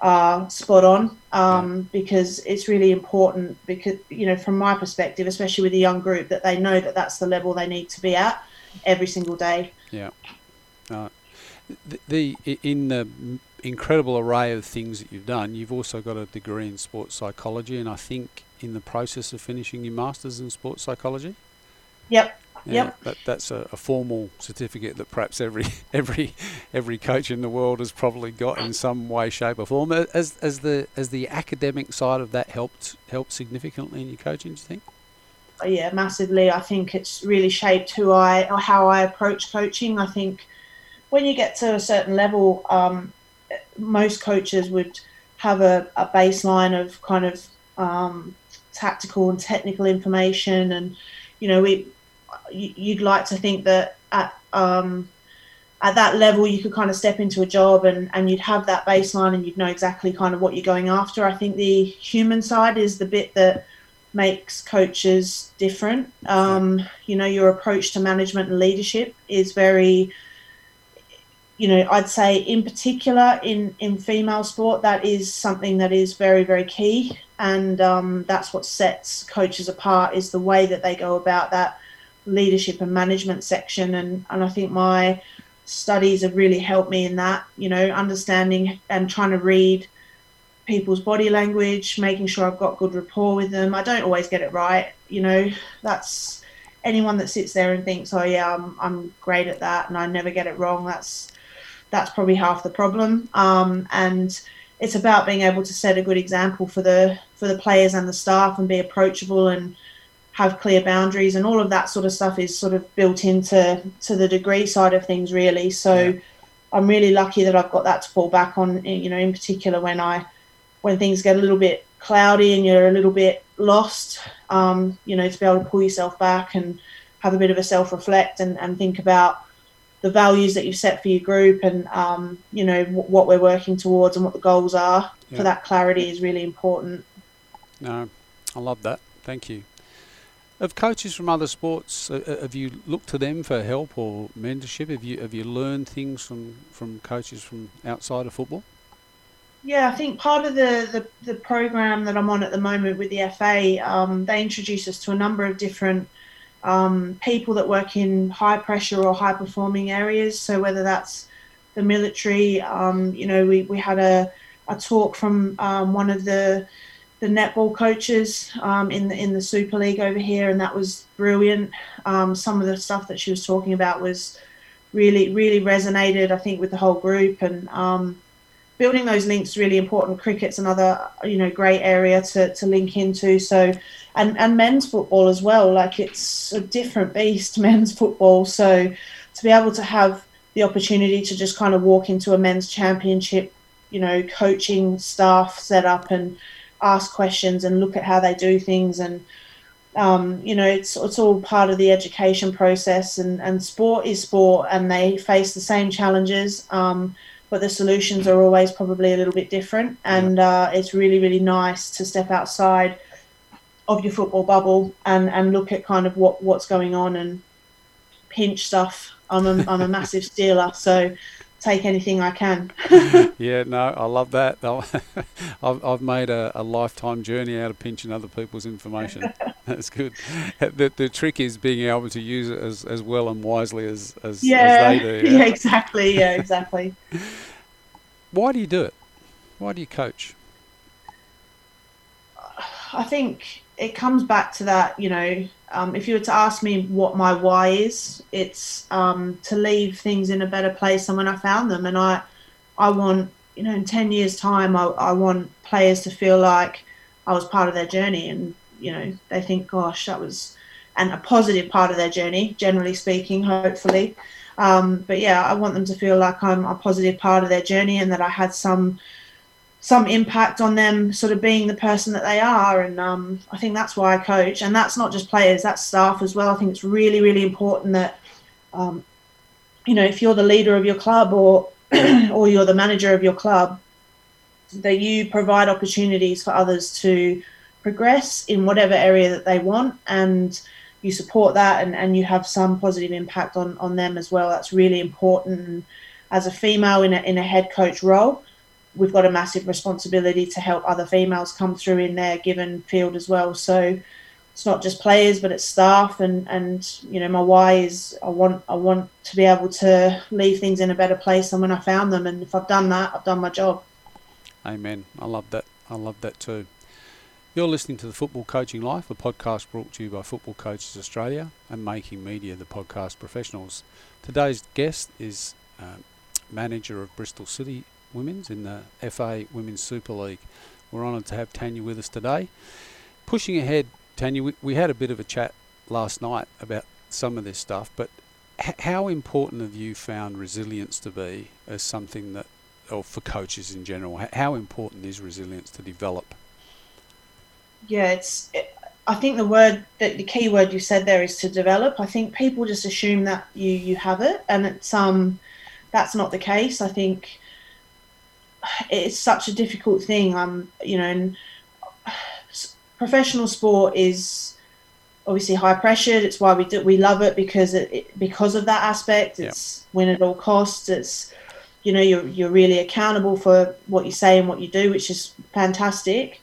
are spot on, um yeah. because it's really important, because, you know, from my perspective, especially with a young group, that they know that that's the level they need to be at every single day. Yeah uh, the, the in the incredible array of things that you've done, you've also got a degree in sports psychology, and I think in the process of finishing your master's in sports psychology. Yep. Yeah, yep. that, that's a, a formal certificate that perhaps every every every coach in the world has probably got in some way, shape, or form. As as the as the academic side of that helped helped significantly in your coaching, do you think? Yeah, massively. I think it's really shaped who I or how I approach coaching. I think when you get to a certain level, um, most coaches would have a, a baseline of kind of um, tactical and technical information, and you know we. You'd like to think that at um, at that level you could kind of step into a job and, and you'd have that baseline and you'd know exactly kind of what you're going after. I think the human side is the bit that makes coaches different. Um, you know, your approach to management and leadership is very, you know, I'd say in particular in, in female sport, that is something that is very, very key. And um, that's what sets coaches apart, is the way that they go about that leadership and management section, and and I think my studies have really helped me in that, you know, understanding and trying to read people's body language, making sure I've got good rapport with them. I don't always get it right, you know. That's anyone that sits there and thinks, oh yeah, I'm, I'm great at that and I never get it wrong, that's that's probably half the problem. Um, and it's about being able to set a good example for the for the players and the staff, and be approachable and have clear boundaries, and all of that sort of stuff is sort of built into to the degree side of things, really. So yeah. I'm really lucky that I've got that to fall back on, you know, in particular when I when things get a little bit cloudy and you're a little bit lost, um, you know, to be able to pull yourself back and have a bit of a self-reflect and, and think about the values that you've set for your group, and, um, you know, w- what we're working towards and what the goals are. Yeah. For that clarity is really important. No, I love that. Thank you. Have coaches from other sports, uh, have you looked to them for help or mentorship? Have you have you learned things from, from coaches from outside of football? Yeah, I think part of the, the, the program that I'm on at the moment with the F A, um, they introduce us to a number of different um, people that work in high pressure or high performing areas. So whether that's the military, um, you know, we, we had a, a talk from um, one of the the netball coaches um, in the in the Super League over here, and that was brilliant. Um, some of the stuff that she was talking about was really, really resonated, I think, with the whole group, and um, building those links is really important. Cricket's another, you know, great area to, to link into. So, and, and men's football as well. Like, it's a different beast, men's football. So to be able to have the opportunity to just kind of walk into a men's championship, you know, coaching staff set up and ask questions and look at how they do things. And, um, you know, it's it's all part of the education process, and, and sport is sport, and they face the same challenges. Um but the solutions are always probably a little bit different. And uh, it's really, really nice to step outside of your football bubble and, and look at kind of what, what's going on and pinch stuff. I'm a, I'm a massive stealer, so take anything I can. Yeah, no, I love that. I've, I've made a, a lifetime journey out of pinching other people's information. That's good. The, the trick is being able to use it as, as well and wisely as, as, yeah, as they do. Yeah, yeah, exactly. Yeah, exactly. Why do you do it? Why do you coach? I think it comes back to that, you know, um, if you were to ask me what my why is, it's um, to leave things in a better place than when I found them. And I, I want, you know, in ten years' time, I, I want players to feel like I was part of their journey, and you know, they think, gosh, that was and a positive part of their journey, generally speaking, hopefully. Um, but yeah, I want them to feel like I'm a positive part of their journey, and that I had some some impact on them sort of being the person that they are. And um, I think that's why I coach. And that's not just players, that's staff as well. I think it's really, really important that, um, you know, if you're the leader of your club or or you're the manager of your club, that you provide opportunities for others to progress in whatever area that they want, and you support that, and, and you have some positive impact on, on them as well. That's really important. As a female in a, in a head coach role, we've got a massive responsibility to help other females come through in their given field as well. So it's not just players, but it's staff, and, and you know, my why is I want I want to be able to leave things in a better place than when I found them, and if I've done that, I've done my job. Amen. I love that. I love that too. You're listening to The Football Coaching Life, a podcast brought to you by Football Coaches Australia and Making Media, the podcast professionals. Today's guest is uh, manager of Bristol City Women's in the F A Women's Super League. We're honoured to have Tanya with us today. Pushing ahead, Tanya, we, we had a bit of a chat last night about some of this stuff, but h- how important have you found resilience to be as something that, or for coaches in general, how important is resilience to develop? Yeah, it's. It, I think the word, that the key word you said there is to develop. I think people just assume that you, you have it, and it's um, that's not the case. I think it's such a difficult thing. Um, you know, and professional sport is obviously high pressured. It's why we do we love it because it, it because of that aspect. It's yeah. Win at all costs. It's, you know, you're you're really accountable for what you say and what you do, which is fantastic.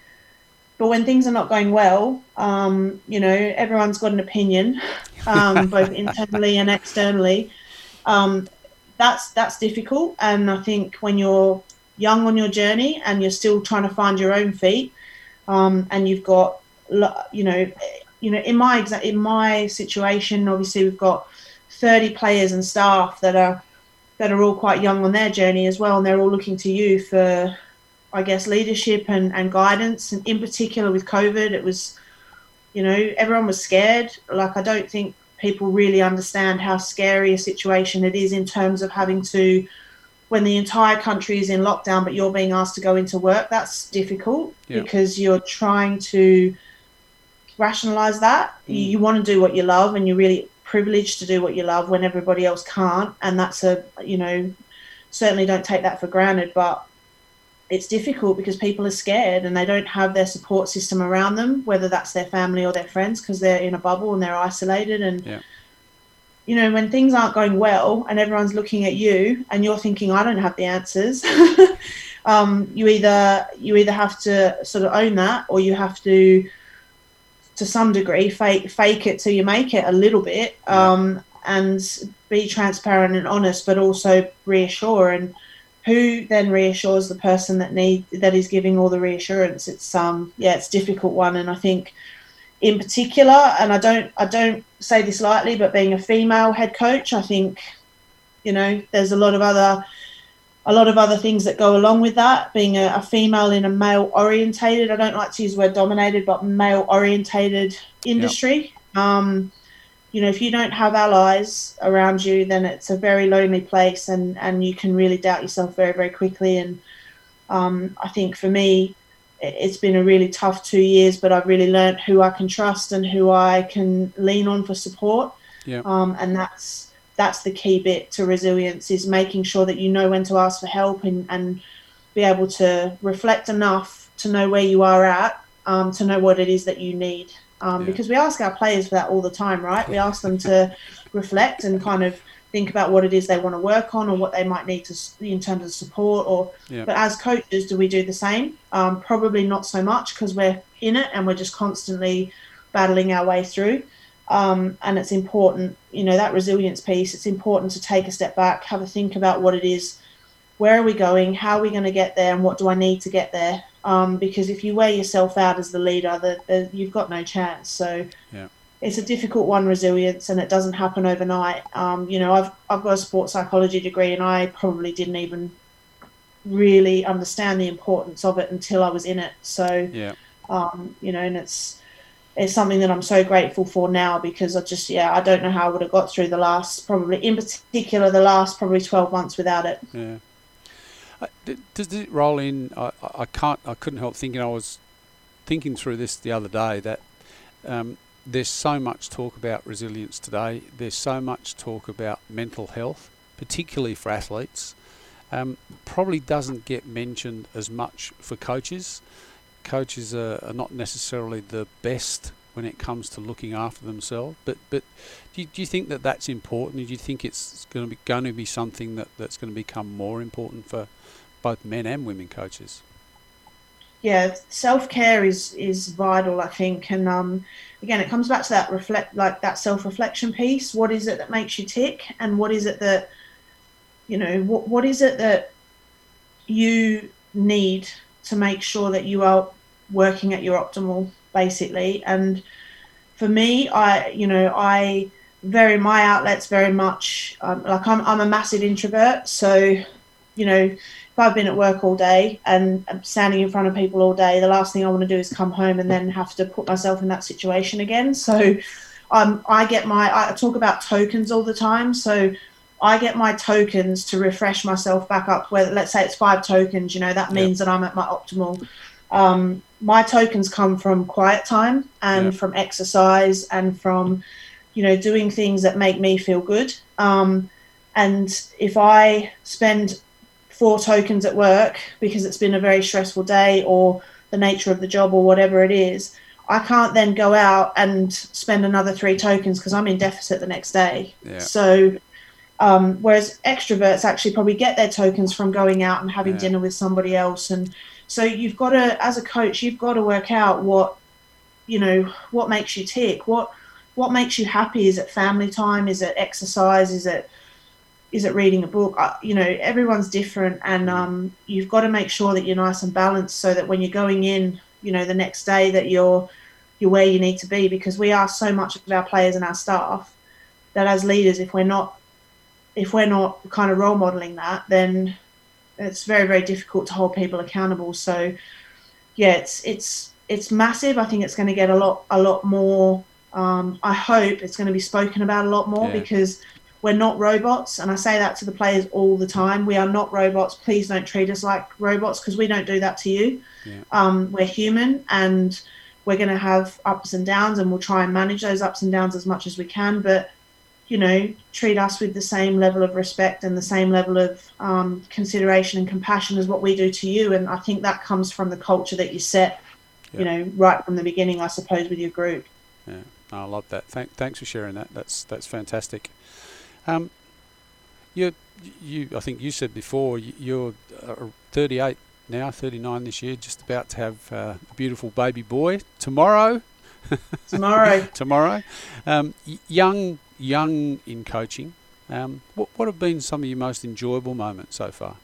But when things are not going well, um, you know, everyone's got an opinion, um, both internally and externally. Um, that's that's difficult. And I think when you're young on your journey and you're still trying to find your own feet, um, and you've got, you know, you know, in my exa- in my situation, obviously we've got thirty players and staff that are that are all quite young on their journey as well, and they're all looking to you for, I guess, leadership and, and guidance. And in particular with COVID, it was, you know, everyone was scared. Like, I don't think people really understand how scary a situation it is in terms of having to, when the entire country is in lockdown, but you're being asked to go into work. That's difficult, yeah, because you're trying to rationalize that. Mm. You want to do what you love, and you're really privileged to do what you love when everybody else can't. And that's a, you know, certainly don't take that for granted, but it's difficult because people are scared and they don't have their support system around them, whether that's their family or their friends, because they're in a bubble and they're isolated. And, yeah, you know, when things aren't going well and everyone's looking at you and you're thinking, I don't have the answers, um, you either you either have to sort of own that, or you have to, to some degree, fake, fake it till you make it a little bit, um, and be transparent and honest, but also reassure. And who then reassures the person that need that is giving all the reassurance? It's um yeah, it's a difficult one. And I think in particular, and I don't I don't say this lightly, but being a female head coach, I think, you know, there's a lot of other a lot of other things that go along with that. Being a, a female in a male orientated, I don't like to use the word dominated, but male orientated industry. Yep. Um, you know, if you don't have allies around you, then it's a very lonely place, and, and you can really doubt yourself very, very quickly. And um, I think for me, it's been a really tough two years, but I've really learned who I can trust and who I can lean on for support. Yeah. Um, and that's that's the key bit to resilience, is making sure that you know when to ask for help, and, and be able to reflect enough to know where you are at, um, to know what it is that you need. Um, yeah. Because we ask our players for that all the time, right? We ask them to reflect and kind of think about what it is they want to work on, or what they might need to in terms of support. Or, yeah. But as coaches, do we do the same? Um, probably not so much, because we're in it and we're just constantly battling our way through. Um, and it's important, you know, that resilience piece, it's important to take a step back, have a think about what it is, where are we going, how are we going to get there, and what do I need to get there? Um, because if you wear yourself out as the leader, the, the, you've got no chance. So yeah, it's a difficult one, resilience, and it doesn't happen overnight. Um, you know, I've I've got a sports psychology degree, and I probably didn't even really understand the importance of it until I was in it. So yeah, um, you know, and it's it's something that I'm so grateful for now, because I just yeah, I don't know how I would have got through the last probably, in particular, the last probably twelve months without it. Yeah. Does it roll in? I, I can't. I couldn't help thinking. I was thinking through this the other day, that um, there's so much talk about resilience today. There's so much talk about mental health, particularly for athletes. Um, probably doesn't get mentioned as much for coaches. Coaches are, are not necessarily the best when it comes to looking after themselves. But but do you, do you think that that's important? Do you think it's going to be going to be something that, that's going to become more important for both men and women coaches? Yeah, self-care is is vital, I think. And um, again, it comes back to that reflect, like that self-reflection piece. What is it that makes you tick, and what is it that, you know, what what is it that you need to make sure that you are working at your optimal, basically. And for me, I, you know, I vary my outlets very much. Um, like I'm, I'm a massive introvert, so, you know, if I've been at work all day and I'm standing in front of people all day, the last thing I want to do is come home and then have to put myself in that situation again. So um, I get my, I talk about tokens all the time. So I get my tokens to refresh myself back up. Whether, let's say it's five tokens, you know, that means yep. that I'm at my optimal. Um, my tokens come from quiet time and yep. from exercise and from, you know, doing things that make me feel good. Um, and if I spend four tokens at work because it's been a very stressful day, or the nature of the job, or whatever it is, I can't then go out and spend another three tokens because I'm in deficit the next day. Yeah. So um, whereas extroverts actually probably get their tokens from going out and having yeah. dinner with somebody else. And so you've got to, as a coach, you've got to work out what, you know, what makes you tick, what, what makes you happy. Is it family time? Is it exercise? Is it, is it reading a book? Uh, you know, everyone's different, and um, you've got to make sure that you're nice and balanced so that when you're going in, you know, the next day that you're you're where you need to be, because we ask so much of our players and our staff that as leaders, if we're not if we're not kind of role modelling that, then it's very, very difficult to hold people accountable. So, yeah, it's it's it's massive. I think it's going to get a lot a lot more. Um, I hope it's going to be spoken about a lot more, yeah. because we're not robots, and I say that to the players all the time. We are not robots. Please don't treat us like robots, because we don't do that to you. Yeah. Um, we're human, and we're going to have ups and downs, and we'll try and manage those ups and downs as much as we can. But, you know, treat us with the same level of respect and the same level of um, consideration and compassion as what we do to you. And I think that comes from the culture that you set, yeah. you know, right from the beginning, I suppose, with your group. Yeah, I love that. Thank, thanks for sharing that. That's that's fantastic. Um, you, you, I think you said before, you're thirty-eight now, thirty-nine this year, just about to have uh, a beautiful baby boy tomorrow. Tomorrow. Tomorrow. Um, young, young in coaching. Um, what, what have been some of your most enjoyable moments so far?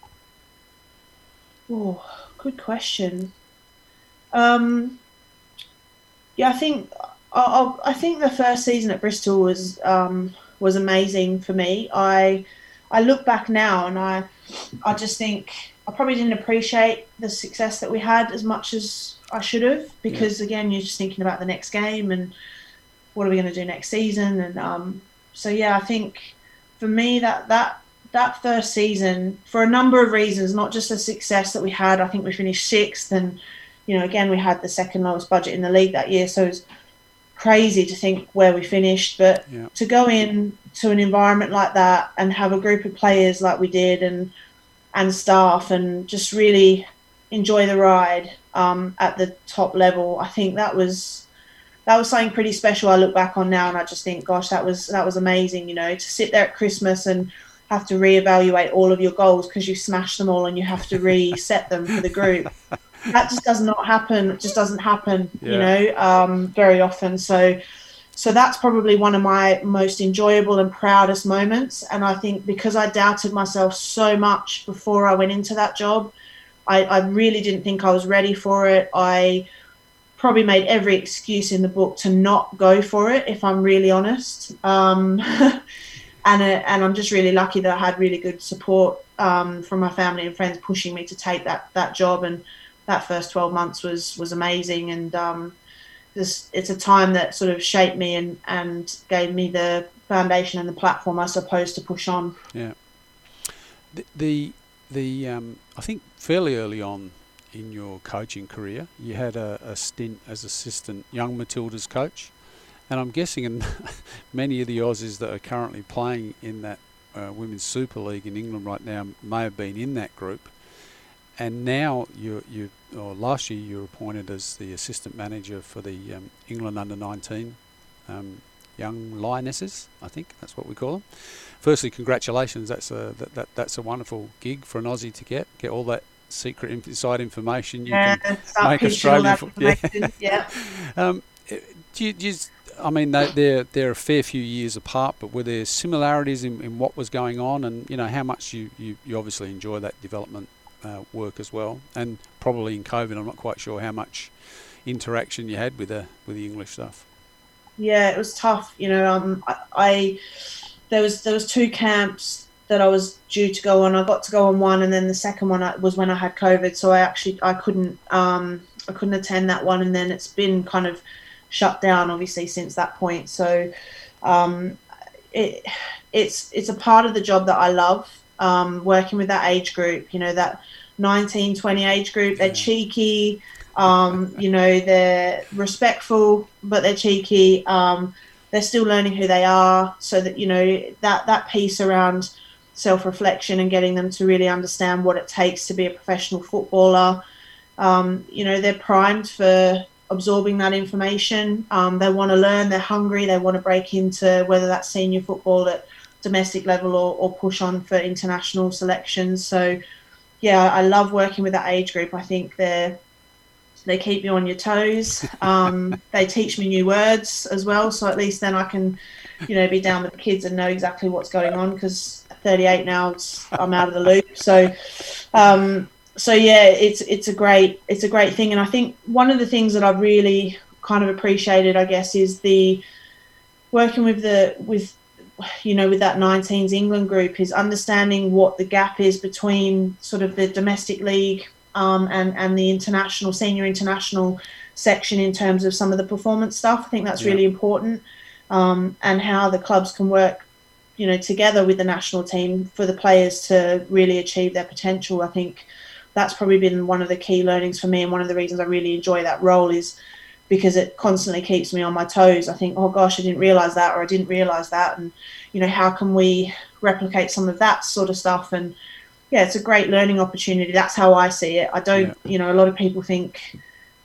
Oh, good question. Um, yeah, I think I, I think the first season at Bristol was. Um, was amazing for me. I I look back now and I I just think I probably didn't appreciate the success that we had as much as I should have, because yeah. again, you're just thinking about the next game and what are we going to do next season, and um so yeah I think for me that that that first season, for a number of reasons, not just the success that we had, I think we finished sixth, and you know, again, we had the second lowest budget in the league that year, so it was crazy to think where we finished, but yeah. to go in to an environment like that and have a group of players like we did, and and staff, and just really enjoy the ride um at the top level, I think that was that was something pretty special. I look back on now and I just think, gosh, that was that was amazing, you know, to sit there at Christmas and have to reevaluate all of your goals because you smashed them all and you have to reset them for the group. That just does not happen. It just doesn't happen, yeah. you know, um, very often. So so that's probably one of my most enjoyable and proudest moments. And I think because I doubted myself so much before I went into that job, I, I really didn't think I was ready for it. I probably made every excuse in the book to not go for it, if I'm really honest. Um, and, a, and I'm just really lucky that I had really good support um, from my family and friends pushing me to take that, that job. And that first twelve months was, was amazing, and um, this, it's a time that sort of shaped me and, and gave me the foundation and the platform, I suppose, to push on. Yeah. The the, the um, I think fairly early on in your coaching career, you had a, a stint as assistant young Matildas coach, and I'm guessing in many of the Aussies that are currently playing in that uh, Women's Super League in England right now may have been in that group. And now, you you or last year, you were appointed as the assistant manager for the um, England Under nineteen um, young Lionesses, I think that's what we call them. Firstly, congratulations! That's a that, that that's a wonderful gig for an Aussie to get. Get all that secret inside information you yeah, can make Australia. For, yeah. yeah. um, do you, do you, I mean, they, they're they're a fair few years apart, but were there similarities in, in what was going on, and you know how much you you, you obviously enjoy that development. Uh, work as well, and probably in COVID, I'm not quite sure how much interaction you had with the with the English stuff. Yeah, it was tough. You know, um, I, I there was there was two camps that I was due to go on. I got to go on one, and then the second one I, was when I had COVID, so I actually I couldn't um, I couldn't attend that one, and then it's been kind of shut down, obviously, since that point. So um, it it's it's a part of the job that I love. Um, working with that age group, you know, that nineteen, twenty age group, they're yeah. cheeky, um, you know, they're respectful, but they're cheeky. Um, they're still learning who they are, so that, you know, that, that piece around self-reflection and getting them to really understand what it takes to be a professional footballer. Um, you know, they're primed for absorbing that information. Um, they want to learn, they're hungry, they want to break into whether that's senior football at domestic level or, or push on for international selections. So yeah, I love working with that age group. I think they're they keep you on your toes. Um they teach me new words as well, so at least then I can, you know, be down with the kids and know exactly what's going on, because thirty-eight now. It's, I'm out of the loop. So, um, so yeah, it's it's a great it's a great thing. And I think one of the things that I've really kind of appreciated, I guess, is the working with the with you know with that nineteens England group is understanding what the gap is between sort of the domestic league um, and and the international senior international section in terms of some of the performance stuff. I think that's yeah. really important. Um, and how the clubs can work, you know, together with the national team for the players to really achieve their potential. I think that's probably been one of the key learnings for me, and one of the reasons I really enjoy that role is because it constantly keeps me on my toes. I think, oh gosh, I didn't realise that, or I didn't realise that, and you know, how can we replicate some of that sort of stuff? And yeah, it's a great learning opportunity. That's how I see it. I don't, yeah. you know, a lot of people think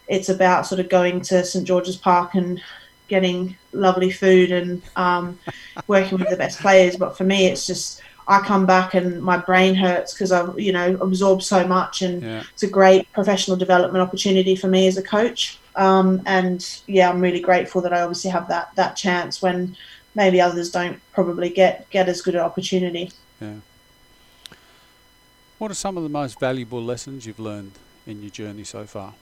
it's about sort of going to Saint George's Park and getting lovely food and um, working with the best players. But for me, it's just I come back and my brain hurts because I've, you know, absorbed so much. And yeah. it's a great professional development opportunity for me as a coach. Um, and, yeah, I'm really grateful that I obviously have that that chance when maybe others don't probably get, get as good an opportunity. Yeah. What are some of the most valuable lessons you've learned in your journey so far?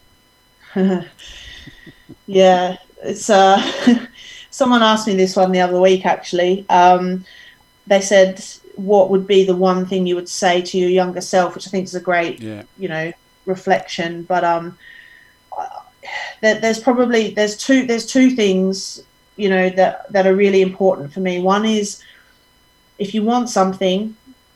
yeah, it's uh, someone asked me this one the other week, actually. Um, they said, what would be the one thing you would say to your younger self, which I think is a great, yeah. you know, reflection. But um, there, there's probably, there's two, there's two things, you know, that, that are really important for me. One is if you want something,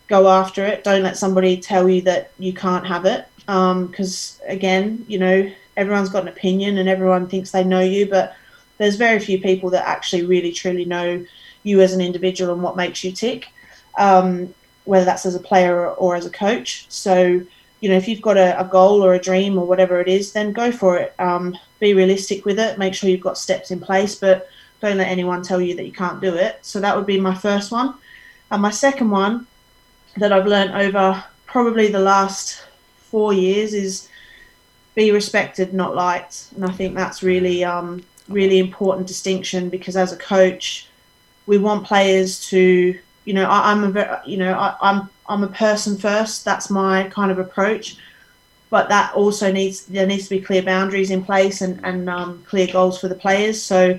go after it. Don't let somebody tell you that you can't have it. Um, 'cause again, you know, everyone's got an opinion and everyone thinks they know you, but there's very few people that actually really truly know you as an individual and what makes you tick, um, whether that's as a player or, or as a coach. So, you know, if you've got a, a goal or a dream or whatever it is, then go for it. Um, be realistic with it. Make sure you've got steps in place, but don't let anyone tell you that you can't do it. So that would be my first one. And my second one that I've learned over probably the last four years is be respected, not liked. And I think that's really, um, really important distinction, because as a coach, we want players to, you know, I, I'm a, you know, I, I'm, I'm a person first. That's my kind of approach, but that also needs, there needs to be clear boundaries in place and, and, um, clear goals for the players. So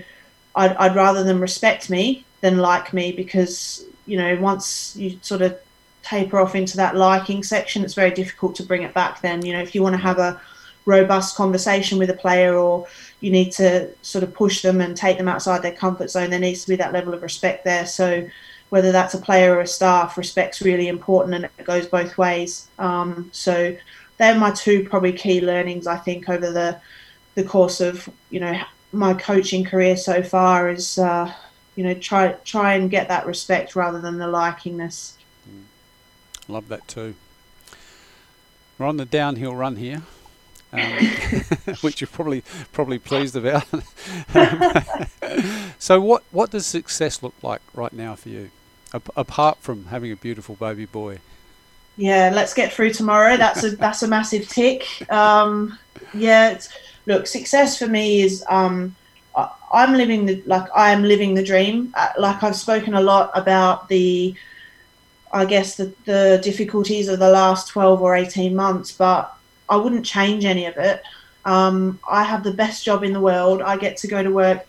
I'd, I'd rather them respect me than like me, because, you know, once you sort of taper off into that liking section, it's very difficult to bring it back then. You know, if you want to have a robust conversation with a player, or you need to sort of push them and take them outside their comfort zone, there needs to be that level of respect there. So whether that's a player or a staff, respect's really important, and it goes both ways. Um, so they're my two probably key learnings, I think, over the the course of, you know, my coaching career so far is, uh, you know, try try and get that respect rather than the likingness. Mm. Love that too. We're on the downhill run here. Um, which you're probably probably pleased about. um, so what, what does success look like right now for you, a- apart from having a beautiful baby boy? Yeah, let's get through tomorrow. That's a that's a massive tick. Um, yeah, it's, look, success for me is um, I, I'm living the like I am living the dream. Uh, like I've spoken a lot about the, I guess the the difficulties of the last twelve or eighteen months, but I wouldn't change any of it. Um, I have the best job in the world. I get to go to work.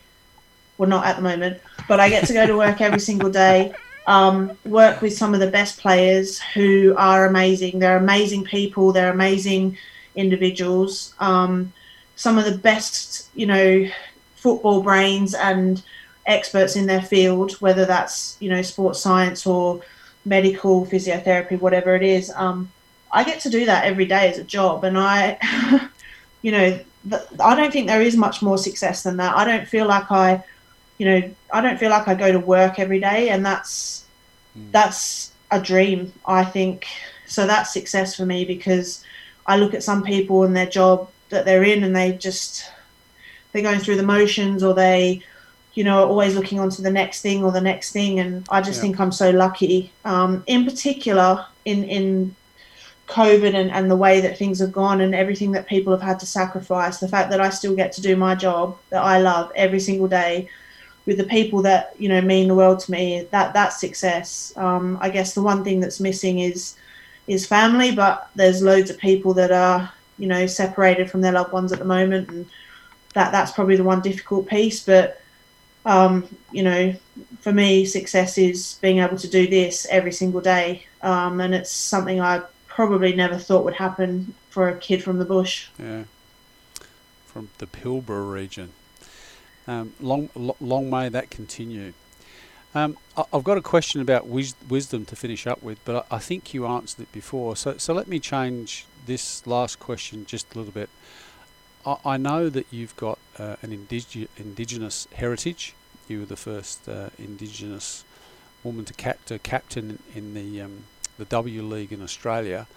Well, not at the moment, but I get to go to work every single day, um, work with some of the best players who are amazing. They're amazing people. They're amazing individuals. Um, some of the best, you know, football brains and experts in their field, whether that's, you know, sports science or medical, physiotherapy, whatever it is. Um, I get to do that every day as a job, and I, you know, I don't think there is much more success than that. I don't feel like I, you know, I don't feel like I go to work every day, and that's mm. that's a dream, I think. So that's success for me, because I look at some people and their job that they're in, and they just they're going through the motions, or they, you know, are always looking onto the next thing or the next thing, and I just yeah. think I'm so lucky. Um, in particular, in in COVID and, and the way that things have gone and everything that people have had to sacrifice, the fact that I still get to do my job that I love every single day, with the people that, you know, mean the world to me, that that's success. Um, I guess the one thing that's missing is is family, but there's loads of people that are, you know, separated from their loved ones at the moment, and that that's probably the one difficult piece. But um, you know, for me, success is being able to do this every single day, um, and it's something I probably never thought would happen for a kid from the bush. Yeah, from the Pilbara region. Um, long, long may that continue. Um, I've got a question about wis- wisdom to finish up with, but I think you answered it before. So, so let me change this last question just a little bit. I, I know that you've got uh, an indig- Indigenous heritage. You were the first uh, Indigenous woman to, cap- to captain in the um, the W League in Australia.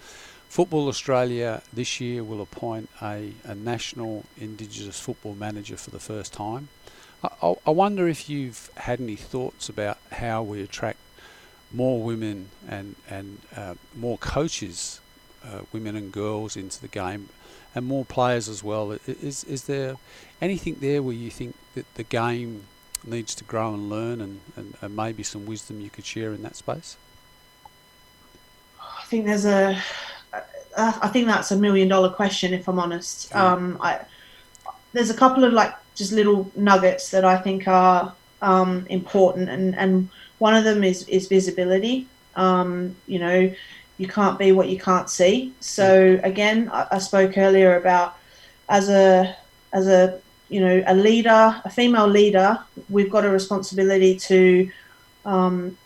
Football Australia this year will appoint a, a national Indigenous football manager for the first time. I, I wonder if you've had any thoughts about how we attract more women and, and uh, more coaches, uh, women and girls, into the game, and more players as well. Is, is there anything there where you think that the game needs to grow and learn, and, and, and maybe some wisdom you could share in that space? I think there's a... I think that's a million-dollar question, if I'm honest. Yeah. Um, I, there's a couple of like just little nuggets that I think are um, important, and, and one of them is is visibility. Um, you know, you can't be what you can't see. So again, I, I spoke earlier about as a as a you know a leader, a female leader, we've got a responsibility to um,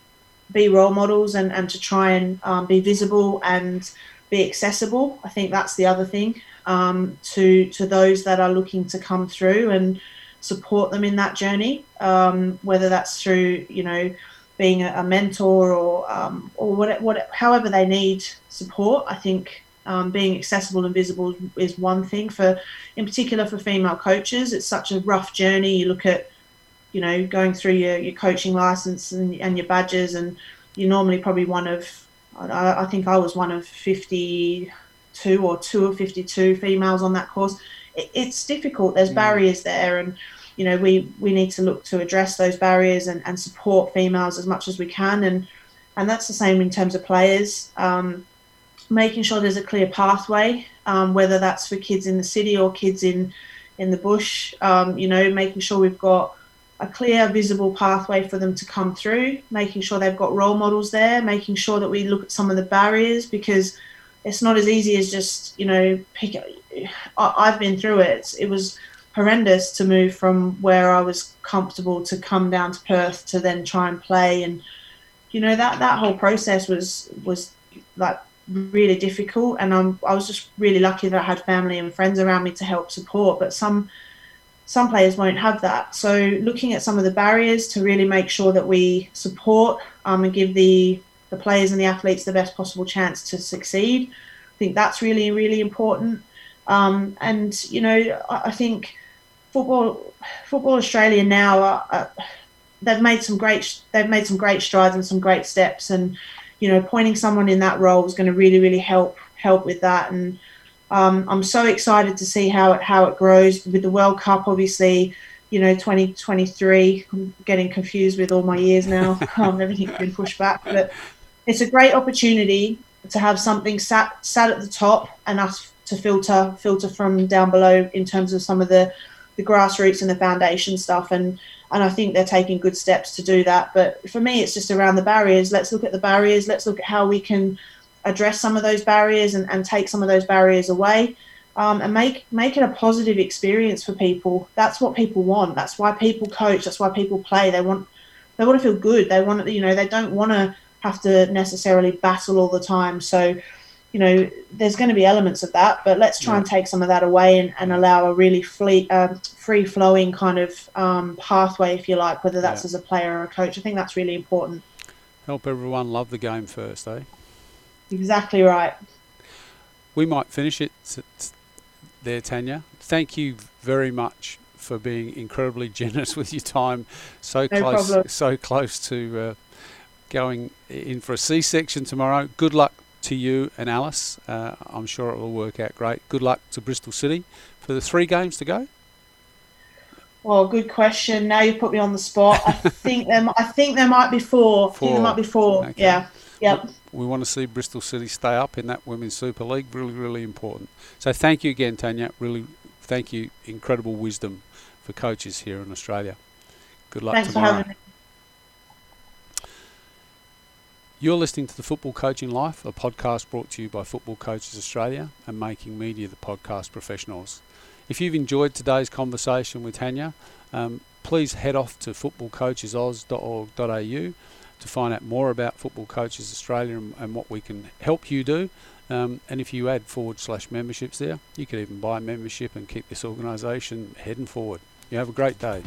be role models and, and to try and um, be visible and be accessible. I think that's the other thing, um, to to those that are looking to come through, and support them in that journey, um, whether that's through, you know, being a, a mentor or um, or what, what however they need support. I think um, being accessible and visible is one thing, for in particular for female coaches. It's such a rough journey. You look at, you know, going through your, your coaching license and, and your badges, and you're normally probably one of I think I was one of fifty-two or two or fifty-two females on that course. It's difficult. There's mm. barriers there, and you know we, we need to look to address those barriers and, and support females as much as we can, and and that's the same in terms of players. Um, making sure there's a clear pathway, um, whether that's for kids in the city or kids in in the bush. Um, you know, making sure we've got a clear, visible pathway for them to come through, making sure they've got role models there, making sure that we look at some of the barriers, because it's not as easy as just, you know, pick. I've been through it. It was horrendous to move from where I was comfortable to come down to Perth to then try and play. And, you know, that, that whole process was, was like really difficult. And I'm, I was just really lucky that I had family and friends around me to help support. But some, Some players won't have that. So looking at some of the barriers to really make sure that we support um, and give the, the players and the athletes the best possible chance to succeed. I think that's really, really important. Um, and, you know, I, I think football Football Australia now, are, are, they've made some great they've made some great strides and some great steps. And, you know, appointing someone in that role is going to really, really help help with that. And Um, I'm so excited to see how it how it grows with the World Cup. Obviously, you know, twenty twenty-three. I'm getting confused with all my years now. um, everything's been pushed back, but it's a great opportunity to have something sat sat at the top and us to filter filter from down below in terms of some of the, the grassroots and the foundation stuff. And and I think they're taking good steps to do that. But for me, it's just around the barriers. Let's look at the barriers. Let's look at how we can address some of those barriers and, and take some of those barriers away, um, and make make it a positive experience for people. That's what people want. That's why people coach. That's why people play. They want they want to feel good. They want you know they don't want to have to necessarily battle all the time. So, you know, there's going to be elements of that, but let's try yeah. and take some of that away and, and allow a really free um, free flowing kind of um, pathway, if you like, whether that's yeah. as a player or a coach. I think that's really important. Help everyone love the game first, eh? Exactly right. We might finish it there, Tanya. Thank you very much for being incredibly generous with your time. So no close, problem. so close to uh, going in for a C-section tomorrow. Good luck to you and Alice. Uh, I'm sure it will work out great. Good luck to Bristol City for the three games to go. Well, good question. Now you put me on the spot. I think there, I think there might be four. four. I think there might be four. Okay. Yeah. Yep. We, we want to see Bristol City stay up in that Women's Super League. Really, really important. So thank you again, Tanya. Really, thank you. Incredible wisdom for coaches here in Australia. Good luck Thanks tomorrow. For having me. You're listening to The Football Coaching Life, a podcast brought to you by Football Coaches Australia and Making Media, the podcast professionals. If you've enjoyed today's conversation with Tanya, um, please head off to football coaches aus dot org dot a u to find out more about Football Coaches Australia and, and what we can help you do. Um, and if you add forward slash memberships there, you could even buy a membership and keep this organisation heading forward. You have a great day.